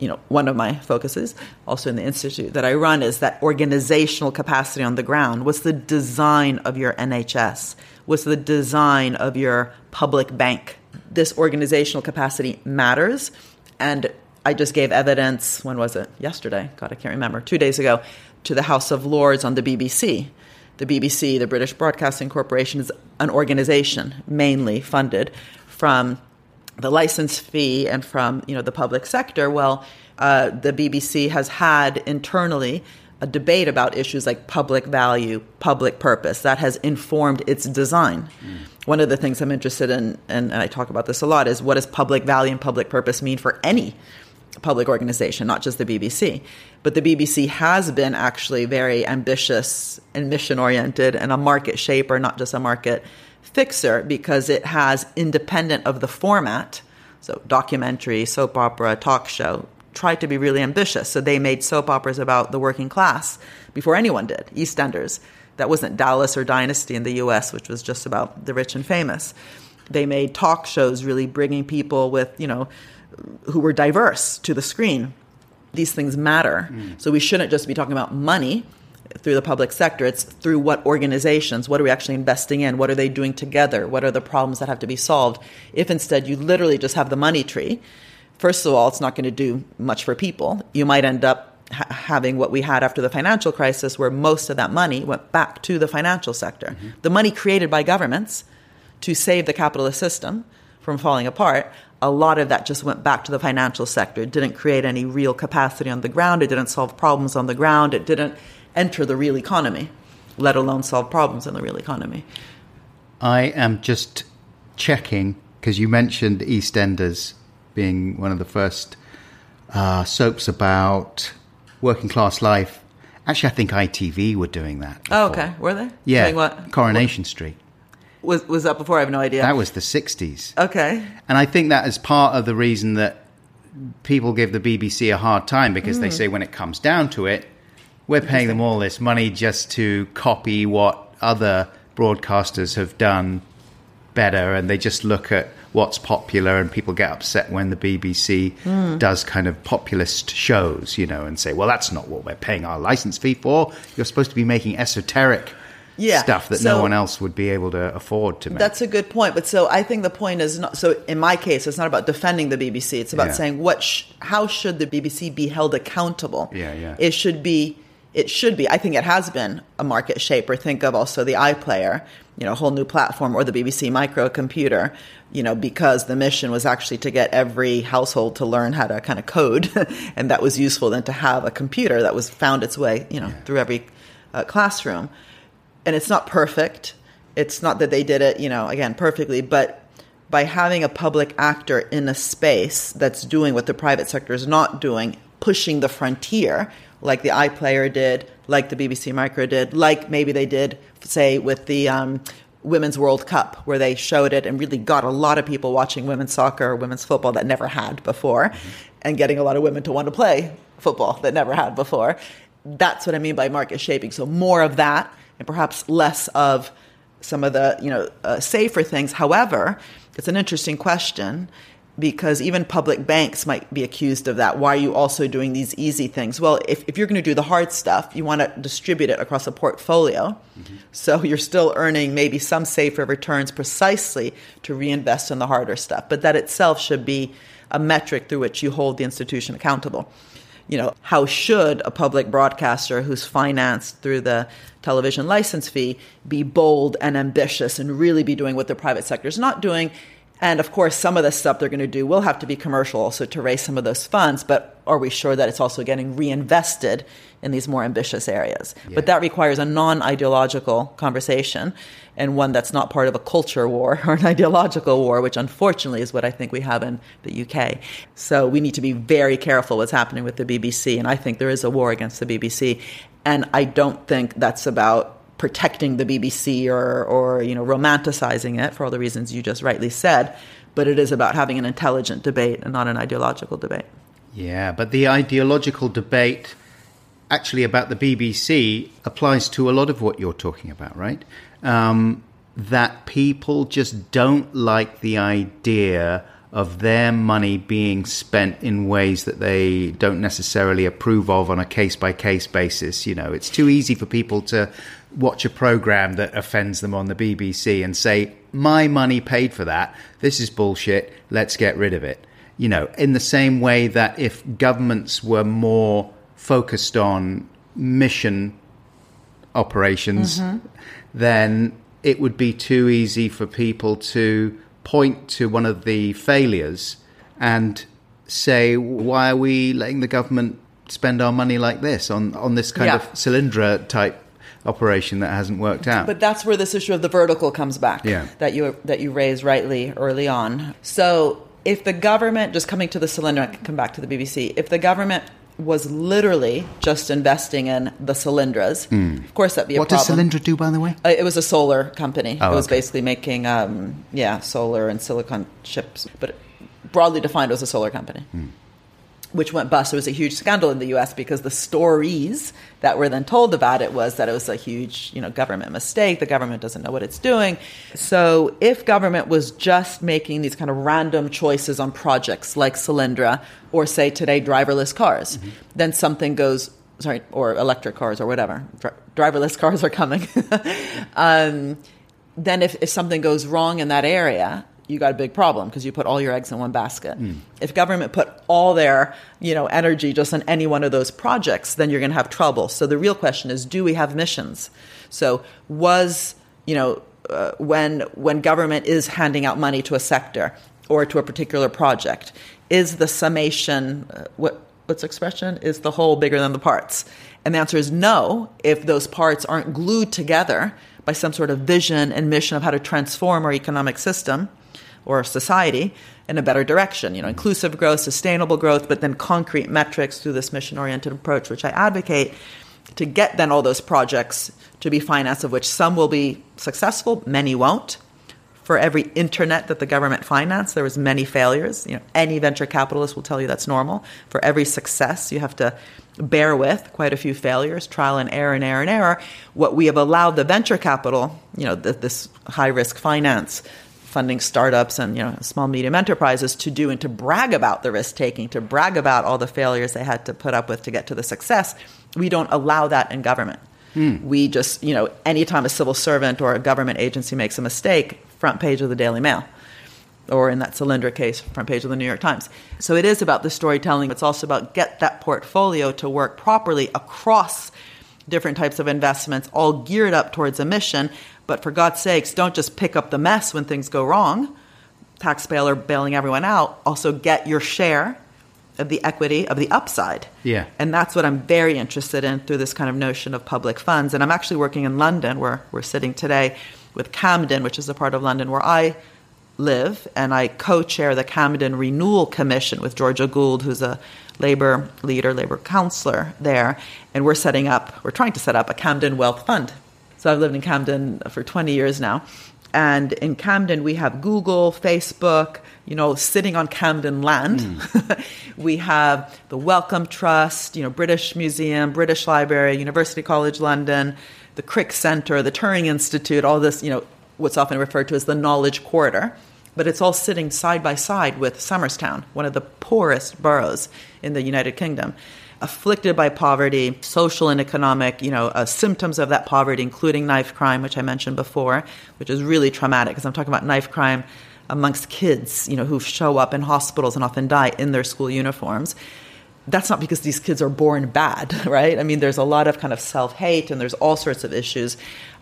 you know, one of my focuses also in the institute that I run is that organizational capacity on the ground. What's the design of your N H S? What's the design of your public bank? This organizational capacity matters. And I just gave evidence, when was it? Yesterday. God, I can't remember. Two days ago to the House of Lords on the B B C. The B B C, the British Broadcasting Corporation, is an organization mainly funded from the license fee and from, you know, the public sector. Well, uh, the B B C has had internally a debate about issues like public value, public purpose. That has informed its design. Mm. One of the things I'm interested in, and, and I talk about this a lot, is what does public value and public purpose mean for any public organization, not just the B B C. But the B B C has been actually very ambitious and mission-oriented and a market shaper, not just a market fixer, because it has, independent of the format, so documentary, soap opera, talk show, tried to be really ambitious. So they made soap operas about the working class before anyone did. EastEnders. That wasn't Dallas or Dynasty in the U S, which was just about the rich and famous. They made talk shows really bringing people with, you know, who were diverse to the screen. These things matter. Mm. So we shouldn't just be talking about money through the public sector. It's through what organizations, what are we actually investing in? What are they doing together? What are the problems that have to be solved? If instead you literally just have the money tree, first of all, it's not going to do much for people. You might end up ha- having what we had after the financial crisis, where most of that money went back to the financial sector. Mm-hmm. The money created by governments to save the capitalist system from falling apart, a lot of that just went back to the financial sector. It didn't create any real capacity on the ground. It didn't solve problems on the ground. It didn't enter the real economy, let alone solve problems in the real economy. I am just checking, because you mentioned EastEnders being one of the first uh, soaps about working class life. Actually, I think I T V were doing that before. Oh, okay. Were they? Yeah. Doing what? Coronation what? Street. Was was that before? I have no idea. That was the sixties. Okay. And I think that is part of the reason that people give the B B C a hard time, because mm. they say when it comes down to it, we're paying them all this money just to copy what other broadcasters have done better, and they just look at what's popular, and people get upset when the B B C mm. does kind of populist shows, you know, and say, well, that's not what we're paying our license fee for. You're supposed to be making esoteric yeah. stuff that so, no one else would be able to afford to make. That's a good point. But so I think the point is not, so in my case, it's not about defending the B B C. It's about yeah. saying what, sh- how should the B B C be held accountable? Yeah, yeah. It should be, it should be, I think it has been a market shaper. Think of also the iPlayer, you know, a whole new platform, or the B B C microcomputer, you know, because the mission was actually to get every household to learn how to kind of code. And that was useful then to have a computer that was found its way, you know, yeah. through every uh, classroom. And it's not perfect. It's not that they did it, you know, again, perfectly, but by having a public actor in a space that's doing what the private sector is not doing, pushing the frontier, like the iPlayer did, like the B B C Micro did, like maybe they did, say, with the um, Women's World Cup, where they showed it and really got a lot of people watching women's soccer or women's football that never had before, and getting a lot of women to want to play football that never had before. That's what I mean by market shaping. So more of that, and perhaps less of some of the, you know, uh, safer things. However, it's an interesting question, because even public banks might be accused of that. Why are you also doing these easy things? Well, if, if you're going to do the hard stuff, you want to distribute it across a portfolio. Mm-hmm. So you're still earning maybe some safer returns precisely to reinvest in the harder stuff. But that itself should be a metric through which you hold the institution accountable. You know, how should a public broadcaster who's financed through the television license fee be bold and ambitious and really be doing what the private sector is not doing? And of course, some of the stuff they're going to do will have to be commercial also to raise some of those funds. But are we sure that it's also getting reinvested in these more ambitious areas? Yeah. But that requires a non-ideological conversation, and one that's not part of a culture war or an ideological war, which unfortunately is what I think we have in the U K. So we need to be very careful what's happening with the B B C. And I think there is a war against the B B C. And I don't think that's about protecting the B B C or, or, you know, romanticizing it for all the reasons you just rightly said, but it is about having an intelligent debate and not an ideological debate. Yeah, but the ideological debate actually about the B B C applies to a lot of what you're talking about, right? Um, that people just don't like the idea of their money being spent in ways that they don't necessarily approve of on a case-by-case basis. You know, it's too easy for people to watch a program that offends them on the B B C and say, my money paid for that, this is bullshit, let's get rid of it. You know, in the same way that if governments were more focused on mission operations, mm-hmm. then it would be too easy for people to point to one of the failures and say, why are we letting the government spend our money like this on, on this kind yeah. of Solyndra type operation that hasn't worked out? But that's where this issue of the vertical comes back, yeah. that you that you raised rightly early on. So if the government, just coming to the Solyndra, I can come back to the B B C, if the government was literally just investing in the Solyndras. Mm. Of course, that'd be a what problem. What does Solyndra do, by the way? Uh, it was a solar company. Oh, it was okay. basically making, um, yeah, solar and silicon chips. But broadly defined, it was a solar company, mm. which went bust. It was a huge scandal in the U S because the stories that were then told about it was that it was a huge, you know, government mistake. The government doesn't know what it's doing. So if government was just making these kind of random choices on projects like Solyndra, or say today driverless cars, mm-hmm. then something goes, sorry, or electric cars or whatever. Dri- driverless cars are coming. um, then if, if something goes wrong in that area, you got a big problem because you put all your eggs in one basket. Mm. If government put all their, you know, energy just on any one of those projects, then you're going to have trouble. So the real question is, do we have missions? So was, you know, uh, when when government is handing out money to a sector or to a particular project, is the summation, uh, what what's the expression, is the whole bigger than the parts? And the answer is no, if those parts aren't glued together by some sort of vision and mission of how to transform our economic system or society in a better direction, you know, inclusive growth, sustainable growth, but then concrete metrics through this mission-oriented approach, which I advocate, to get then all those projects to be financed, of which some will be successful, many won't. For every internet that the government financed, there was many failures. You know, any venture capitalist will tell you that's normal. For every success, you have to bear with quite a few failures, trial and error and error and error. What we have allowed the venture capital, you know, th- this high-risk finance funding startups and, you know, small, medium enterprises to do, and to brag about the risk-taking, to brag about all the failures they had to put up with to get to the success. We don't allow that in government. Mm. We just, you know, anytime a civil servant or a government agency makes a mistake, front page of the Daily Mail. Or in that Solyndra case, front page of the New York Times. So it is about the storytelling. It's also about get that portfolio to work properly across different types of investments, all geared up towards a mission. But for God's sakes, don't just pick up the mess when things go wrong, taxpayer bailing everyone out. Also get your share of the equity of the upside. Yeah. And that's what I'm very interested in through this kind of notion of public funds. And I'm actually working in London, where we're sitting today, with Camden, which is a part of London where I live, and I co-chair the Camden Renewal Commission with Georgia Gould, who's a labor leader, labor counselor there, and we're setting up, we're trying to set up a Camden Wealth Fund. So I've lived in Camden for twenty years now, and in Camden we have Google, Facebook, you know, sitting on Camden land. Mm. We have the Wellcome Trust, you know, British Museum, British Library, University College London, the Crick Centre, the Turing Institute, all this, you know, what's often referred to as the knowledge corridor. But it's all sitting side by side with Somerstown, one of the poorest boroughs in the United Kingdom, afflicted by poverty, social and economic, you know, uh, symptoms of that poverty, including knife crime, which I mentioned before, which is really traumatic because I'm talking about knife crime amongst kids, you know, who show up in hospitals and often die in their school uniforms. That's not because these kids are born bad, right? I mean, there's a lot of kind of self-hate, and there's all sorts of issues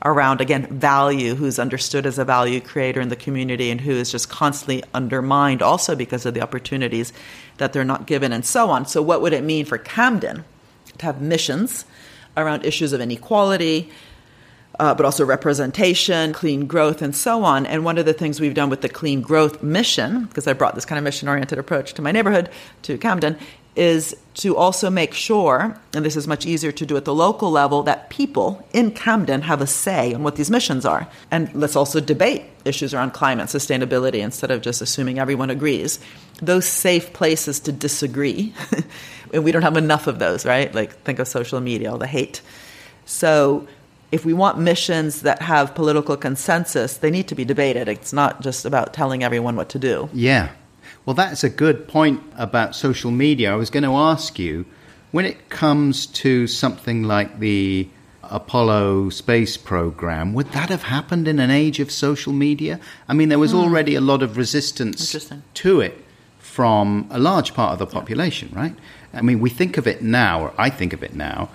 around, again, value, who's understood as a value creator in the community and who is just constantly undermined also because of the opportunities that they're not given and so on. So what would it mean for Camden to have missions around issues of inequality, uh, but also representation, clean growth, and so on? And one of the things we've done with the clean growth mission, because I brought this kind of mission-oriented approach to my neighborhood, to Camden, is to also make sure, and this is much easier to do at the local level, that people in Camden have a say on what these missions are. And let's also debate issues around climate, sustainability, instead of just assuming everyone agrees. Those safe places to disagree, and we don't have enough of those, right? Like, think of social media, all the hate. So if we want missions that have political consensus, they need to be debated. It's not just about telling everyone what to do. Yeah. Well, that's a good point about social media. I was going to ask you, when it comes to something like the Apollo space program, would that have happened in an age of social media? I mean, there was already a lot of resistance to it from a large part of the population, right? I mean, we think of it now, or I think of it now,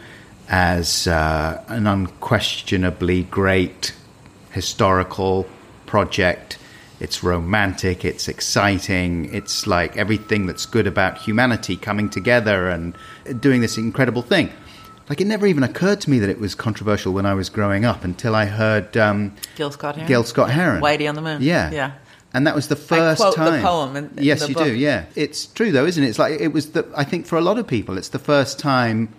as uh, an unquestionably great historical project. It's romantic, it's exciting, it's like everything that's good about humanity coming together and doing this incredible thing. Like, it never even occurred to me that it was controversial when I was growing up until I heard Um, Gil Scott-Heron. Gil Scott-Heron. Whitey on the Moon. Yeah. Yeah. And that was the first I quote time. The poem in, in yes, the you book. Do, yeah. It's true, though, isn't it? It's like, it was, the, I think for a lot of people, it's the first time,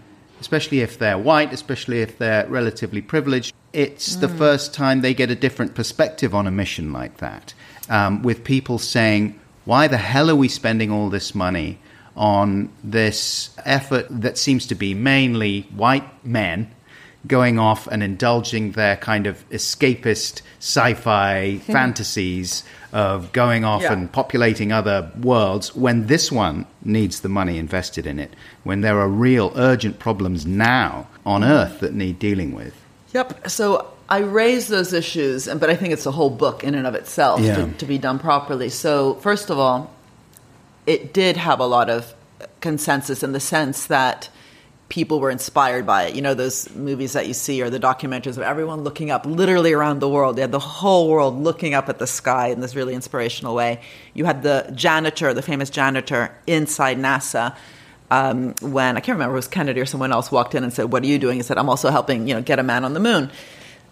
especially if they're white, especially if they're relatively privileged, it's mm. the first time they get a different perspective on a mission like that. Um, with people saying, why the hell are we spending all this money on this effort that seems to be mainly white men going off and indulging their kind of escapist sci-fi fantasies of going off yeah. and populating other worlds, when this one needs the money invested in it, when there are real urgent problems now on Earth that need dealing with? Yep. So I raise those issues, but I think it's a whole book in and of itself yeah. to, to be done properly. So first of all, it did have a lot of consensus in the sense that people were inspired by it. You know, those movies that you see or the documentaries of everyone looking up literally around the world. They had the whole world looking up at the sky in this really inspirational way. You had the janitor, the famous janitor inside NASA, um, when, I can't remember, it was Kennedy or someone else walked in and said, what are you doing? He said, I'm also helping, you know, get a man on the moon.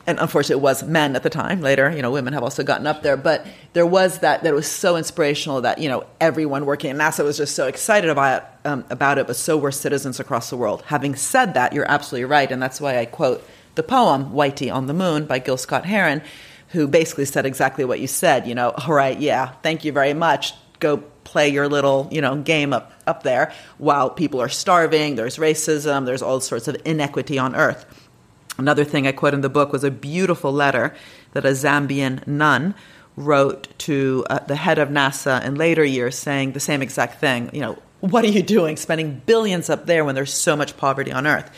And unfortunately, it was men at the time. Later, you know, women have also gotten up there. But there was that, that was so inspirational that, you know, everyone working at NASA was just so excited about, um, about it, but so were citizens across the world. Having said that, you're absolutely right. And that's why I quote the poem, Whitey on the Moon, by Gil Scott-Heron, who basically said exactly what you said, you know, all right, yeah, thank you very much. Go play your little, you know, game up, up there while people are starving. There's racism. There's all sorts of inequity on Earth. Another thing I quote in the book was a beautiful letter that a Zambian nun wrote to uh, the head of NASA in later years saying the same exact thing. You know, what are you doing spending billions up there when there's so much poverty on Earth?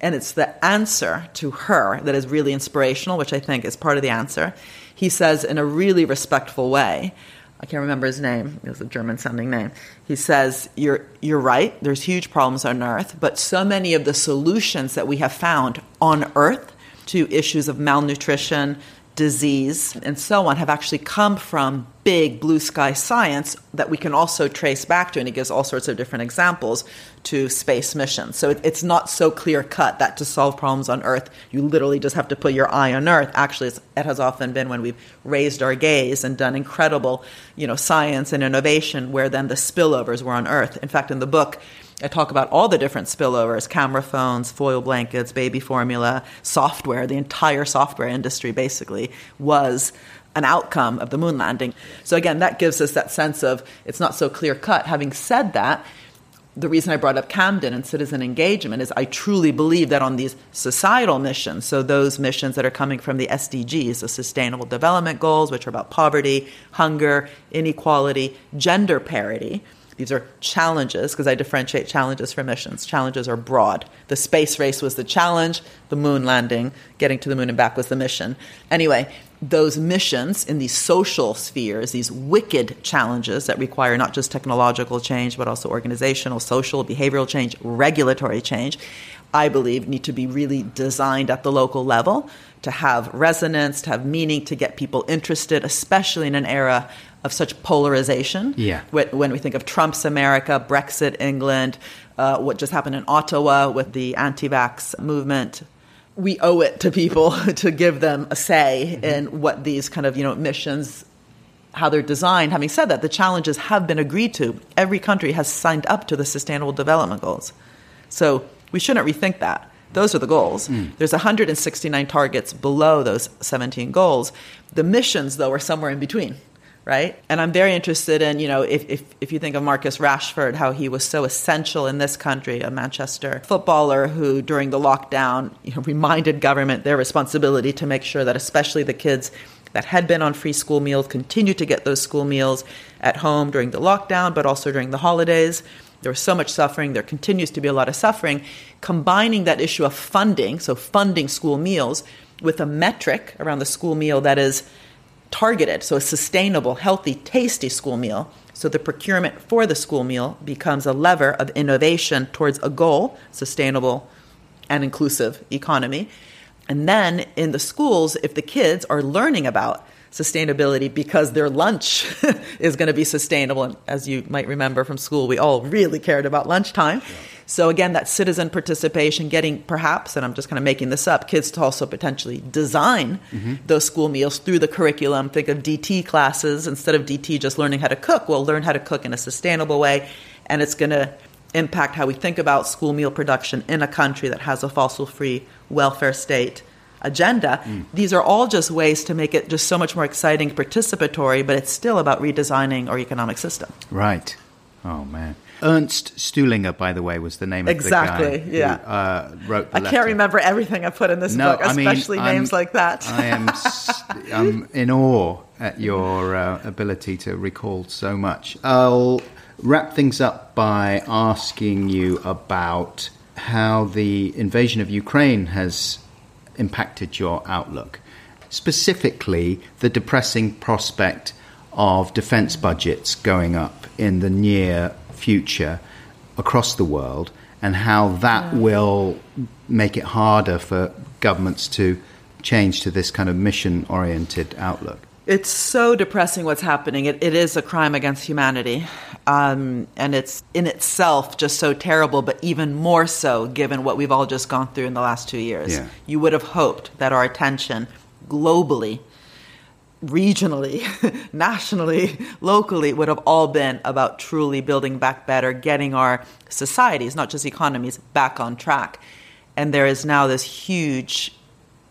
And it's the answer to her that is really inspirational, which I think is part of the answer. He says in a really respectful way, I can't remember his name, it was a German-sounding name. He says, you're, you're right, there's huge problems on Earth, but so many of the solutions that we have found on Earth to issues of malnutrition, disease, and so on have actually come from big blue sky science that we can also trace back to, and he gives all sorts of different examples, to space missions. So it, it's not so clear-cut that to solve problems on Earth, you literally just have to put your eye on Earth. Actually, it's, it has often been when we've raised our gaze and done incredible, you know, science and innovation where then the spillovers were on Earth. In fact, in the book, I talk about all the different spillovers, camera phones, foil blankets, baby formula, software. The entire software industry basically was an outcome of the moon landing. So again, that gives us that sense of it's not so clear cut. Having said that, the reason I brought up Camden and citizen engagement is I truly believe that on these societal missions, so those missions that are coming from the S D Gs, the Sustainable Development Goals, which are about poverty, hunger, inequality, gender parity, these are challenges, because I differentiate challenges from missions. Challenges are broad. The space race was the challenge. The moon landing, getting to the moon and back, was the mission. Anyway, those missions in these social spheres, these wicked challenges that require not just technological change, but also organizational, social, behavioral change, regulatory change, I believe need to be really designed at the local level to have resonance, to have meaning, to get people interested, especially in an era of such polarization. Yeah. When we think of Trump's America, Brexit, England, uh, what just happened in Ottawa with the anti-vax movement, we owe it to people to give them a say mm-hmm. in what these kind of, you know, missions, how they're designed. Having said that, the challenges have been agreed to. Every country has signed up to the Sustainable Development Goals. So we shouldn't rethink that. Those are the goals. Mm. There's one hundred sixty-nine targets below those seventeen goals. The missions, though, are somewhere in between, right? And I'm very interested in, you know, if, if, if you think of Marcus Rashford, how he was so essential in this country, a Manchester footballer who during the lockdown, you know, reminded government their responsibility to make sure that especially the kids that had been on free school meals continued to get those school meals at home during the lockdown, but also during the holidays. There was so much suffering. There continues to be a lot of suffering. Combining that issue of funding, so funding school meals, with a metric around the school meal that is targeted, so a sustainable, healthy, tasty school meal. So the procurement for the school meal becomes a lever of innovation towards a goal, sustainable and inclusive economy. And then in the schools, if the kids are learning about sustainability because their lunch is going to be sustainable. And as you might remember from school, we all really cared about lunchtime. Yeah. So again, that citizen participation, getting perhaps, and I'm just kind of making this up, kids to also potentially design mm-hmm. those school meals through the curriculum. Think of D T classes. Instead of D T just learning how to cook, we'll learn how to cook in a sustainable way. And it's going to impact how we think about school meal production in a country that has a fossil-free welfare state agenda. Mm. These are all just ways to make it just so much more exciting, participatory, but it's still about redesigning our economic system. Right. Oh, man. Ernst Stuhlinger, by the way, was the name of exactly, the guy. Exactly, yeah. Who, uh, wrote the I letter. Can't remember everything I put in this no, book, especially I mean, names I'm, like that. I am I'm in awe at your uh, ability to recall so much. I'll wrap things up by asking you about how the invasion of Ukraine has impacted your outlook, specifically the depressing prospect of defense budgets going up in the near future across the world, and how that yeah. will make it harder for governments to change to this kind of mission-oriented outlook. It's so depressing what's happening. It, it is a crime against humanity. Um, and it's in itself just so terrible, but even more so given what we've all just gone through in the last two years. Yeah. You would have hoped that our attention globally, regionally, nationally, locally would have all been about truly building back better, getting our societies, not just economies, back on track. And there is now this huge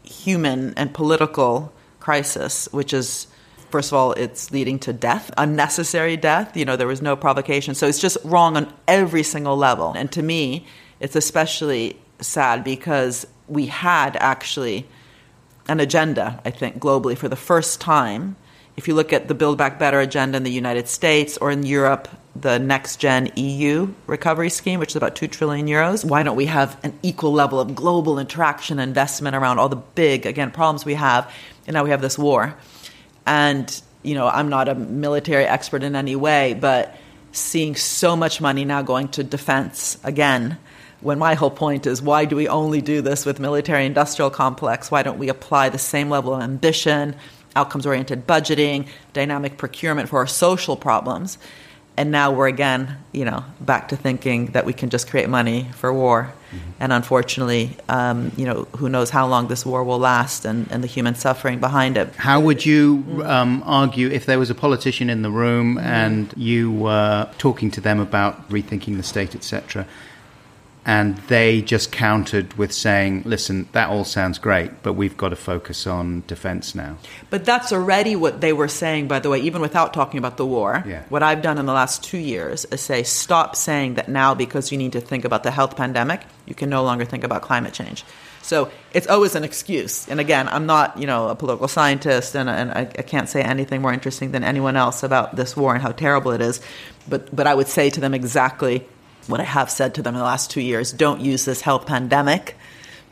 human and political crisis, which is, first of all, it's leading to death, unnecessary death. You know, there was no provocation. So it's just wrong on every single level. And to me, it's especially sad because we had actually an agenda, I think, globally for the first time. If you look at the Build Back Better agenda in the United States or in Europe the Next Gen E U recovery scheme, which is about two trillion euros. Why don't we have an equal level of global interaction, investment around all the big, again, problems we have? And now we have this war. And, you know, I'm not a military expert in any way, but seeing so much money now going to defense again, when my whole point is, why do we only do this with military industrial complex? Why don't we apply the same level of ambition, outcomes-oriented budgeting, dynamic procurement for our social problems? And now we're again, you know, back to thinking that we can just create money for war. Mm-hmm. And unfortunately, um, you know, who knows how long this war will last and, and the human suffering behind it. How would you um, argue if there was a politician in the room and you were talking to them about rethinking the state, et cetera, and they just countered with saying, listen, that all sounds great, but we've got to focus on defense now? But that's already what they were saying, by the way, even without talking about the war. Yeah. What I've done in the last two years is say, stop saying that now because you need to think about the health pandemic, you can no longer think about climate change. So it's always an excuse. And again, I'm not, you know, a political scientist, and, and I, I can't say anything more interesting than anyone else about this war and how terrible it is. But, but I would say to them exactly what I have said to them in the last two years: don't use this health pandemic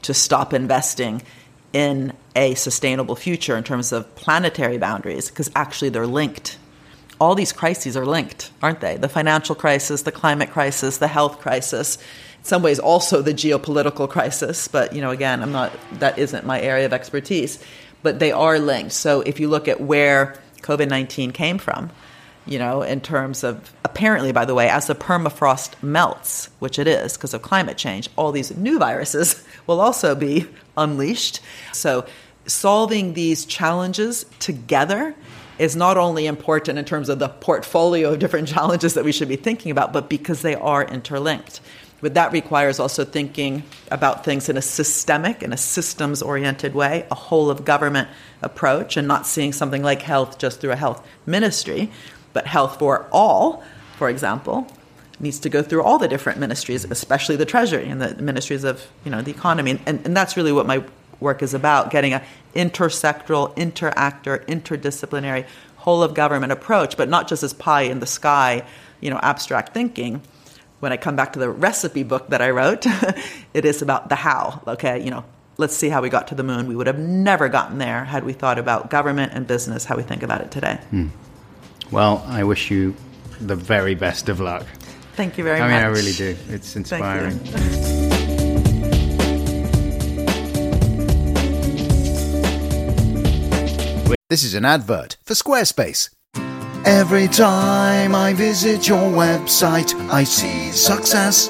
to stop investing in a sustainable future in terms of planetary boundaries, because actually they're linked. All these crises are linked, aren't they? The financial crisis, the climate crisis, the health crisis, in some ways also the geopolitical crisis. But, you know, again, I'm not, that isn't my area of expertise, but they are linked. So if you look at where COVID nineteen came from, you know, in terms of, apparently, by the way, as the permafrost melts, which it is because of climate change, all these new viruses will also be unleashed. So solving these challenges together is not only important in terms of the portfolio of different challenges that we should be thinking about, but because they are interlinked. But that requires also thinking about things in a systemic, in a systems-oriented way, a whole-of-government approach, and not seeing something like health just through a health ministry. But health for all, for example, needs to go through all the different ministries, especially the Treasury and the ministries of, you know, the economy. And, and that's really what my work is about, getting an intersectoral, interactor, interdisciplinary, whole-of-government approach, but not just as pie-in-the-sky, you know, abstract thinking. When I come back to the recipe book that I wrote, it is about the how, okay, you know. Let's see how we got to the moon. We would have never gotten there had we thought about government and business, how we think about it today. Hmm. Well, I wish you the very best of luck. Thank you very much. I mean, much. I really do. It's inspiring. This is an advert for Squarespace. Every time I visit your website, I see success.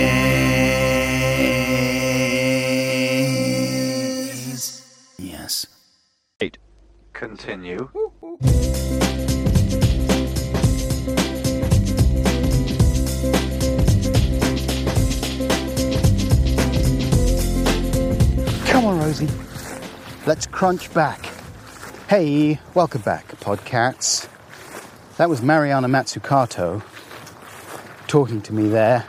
Continue. Come on, Rosie. Let's crunch back. Hey, welcome back, Podcats. That was Mariana Mazzucato talking to me there.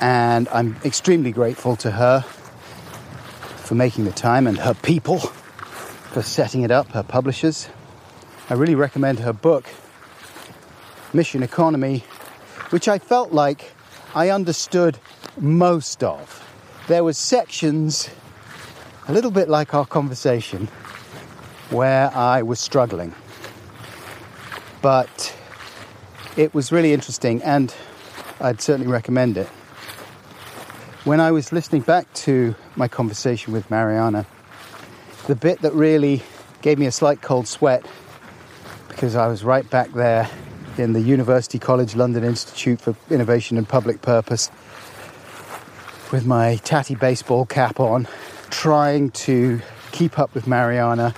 And I'm extremely grateful to her for making the time, and her people for setting it up, her publishers. I really recommend her book, Mission Economy, which I felt like I understood most of. There were sections, a little bit like our conversation, where I was struggling. But it was really interesting, and I'd certainly recommend it. when I was listening back to my conversation with Mariana, the bit that really gave me a slight cold sweat, because I was right back there in the University College London Institute for Innovation and Public Purpose with my tatty baseball cap on, trying to keep up with Mariana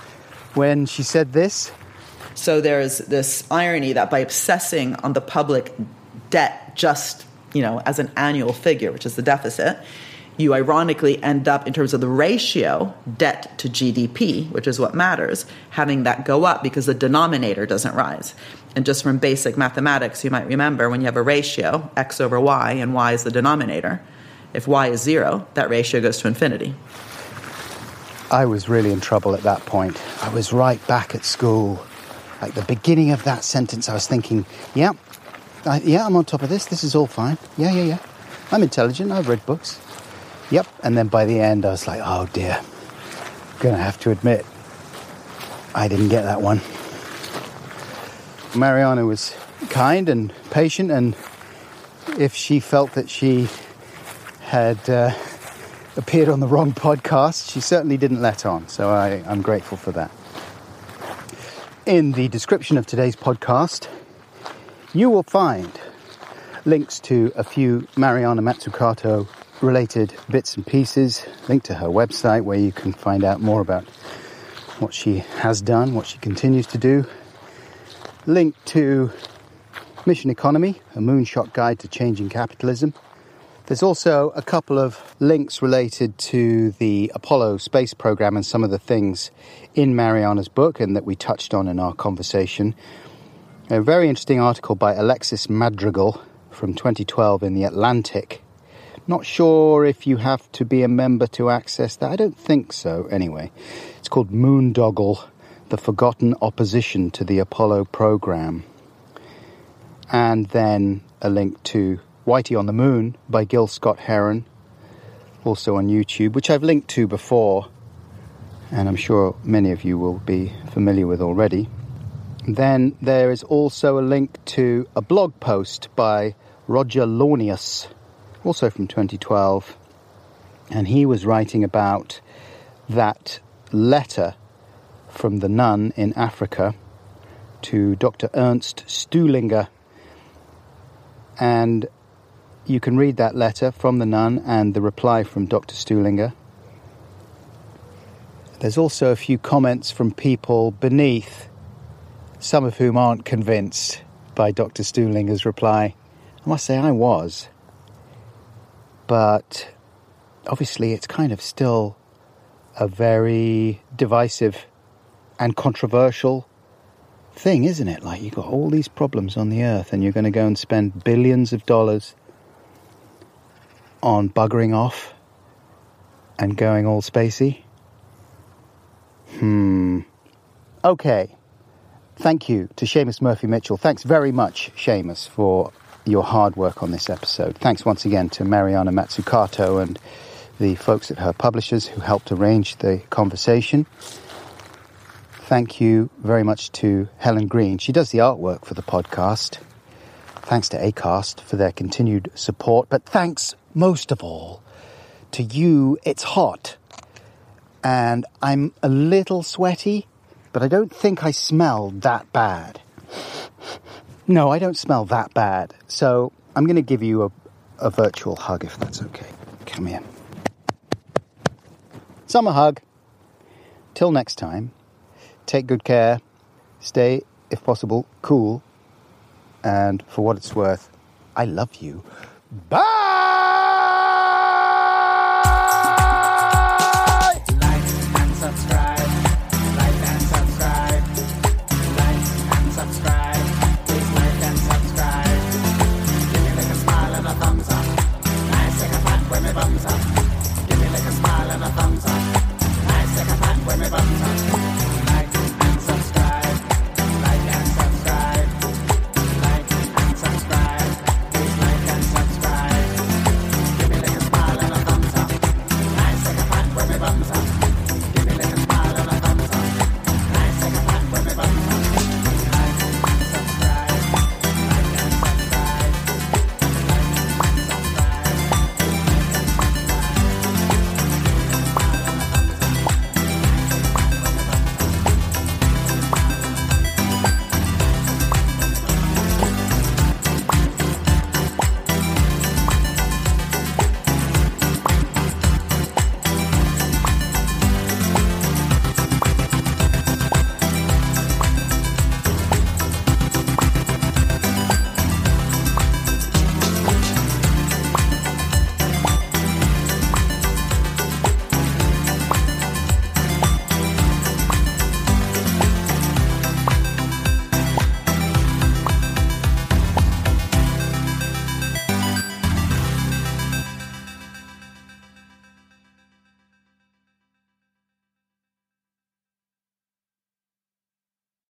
when she said this. So there is this irony that by obsessing on the public debt just, you know, as an annual figure, which is the deficit, you ironically end up, in terms of the ratio, debt to G D P, which is what matters, having that go up because the denominator doesn't rise. And just from basic mathematics, you might remember when you have a ratio, x over y, and y is the denominator, if y is zero, that ratio goes to infinity. I was really in trouble at that point. I was right back at school. Like the beginning of that sentence, I was thinking, yeah, I, yeah, I'm on top of this. This is all fine. Yeah, yeah, yeah. I'm intelligent. I've read books. Yep. And then by the end, I was like, oh, dear. I'm going to have to admit, I didn't get that one. Mariana was kind and patient, and if she felt that she had uh, appeared on the wrong podcast, she certainly didn't let on. So I, I'm grateful for that. In the description of today's podcast, you will find links to a few Mariana Mazzucato related bits and pieces, link to her website where you can find out more about what she has done, what she continues to do, link to Mission Economy, a moonshot guide to changing capitalism. There's also a couple of links related to the Apollo space program and some of the things in Mariana's book and that we touched on in our conversation. A very interesting article by Alexis Madrigal from twenty twelve in The Atlantic. Not sure if you have to be a member to access that. I don't think so, anyway. It's called Moondoggle, The Forgotten Opposition to the Apollo Program. And then a link to Whitey on the Moon by Gil Scott-Heron, also on YouTube, which I've linked to before, and I'm sure many of you will be familiar with already. Then there is also a link to a blog post by Roger Lornius, also from twenty twelve, and he was writing about that letter from the nun in Africa to Doctor Ernst Stuhlinger, and you can read that letter from the nun and the reply from Doctor Stuhlinger. There's also a few comments from people beneath, some of whom aren't convinced by Doctor Stuhlinger's reply. I must say I was. But obviously it's kind of still a very divisive and controversial thing, isn't it? Like, you've got all these problems on the earth and you're going to go and spend billions of dollars on buggering off and going all spacey? Hmm. Okay. Thank you to Seamus Murphy Mitchell. Thanks very much, Seamus, for your hard work on this episode. Thanks once again to Mariana Mazzucato and the folks at her publishers who helped arrange the conversation. Thank you very much to Helen Green. She does the artwork for the podcast. Thanks to Acast for their continued support, but thanks most of all to you. It's hot and I'm a little sweaty, but I don't think I smell that bad. No, I don't smell that bad. So I'm going to give you a, a virtual hug if that's okay. Come here. Summer hug. Till next time, take good care. Stay, if possible, cool. And for what it's worth, I love you. Bye!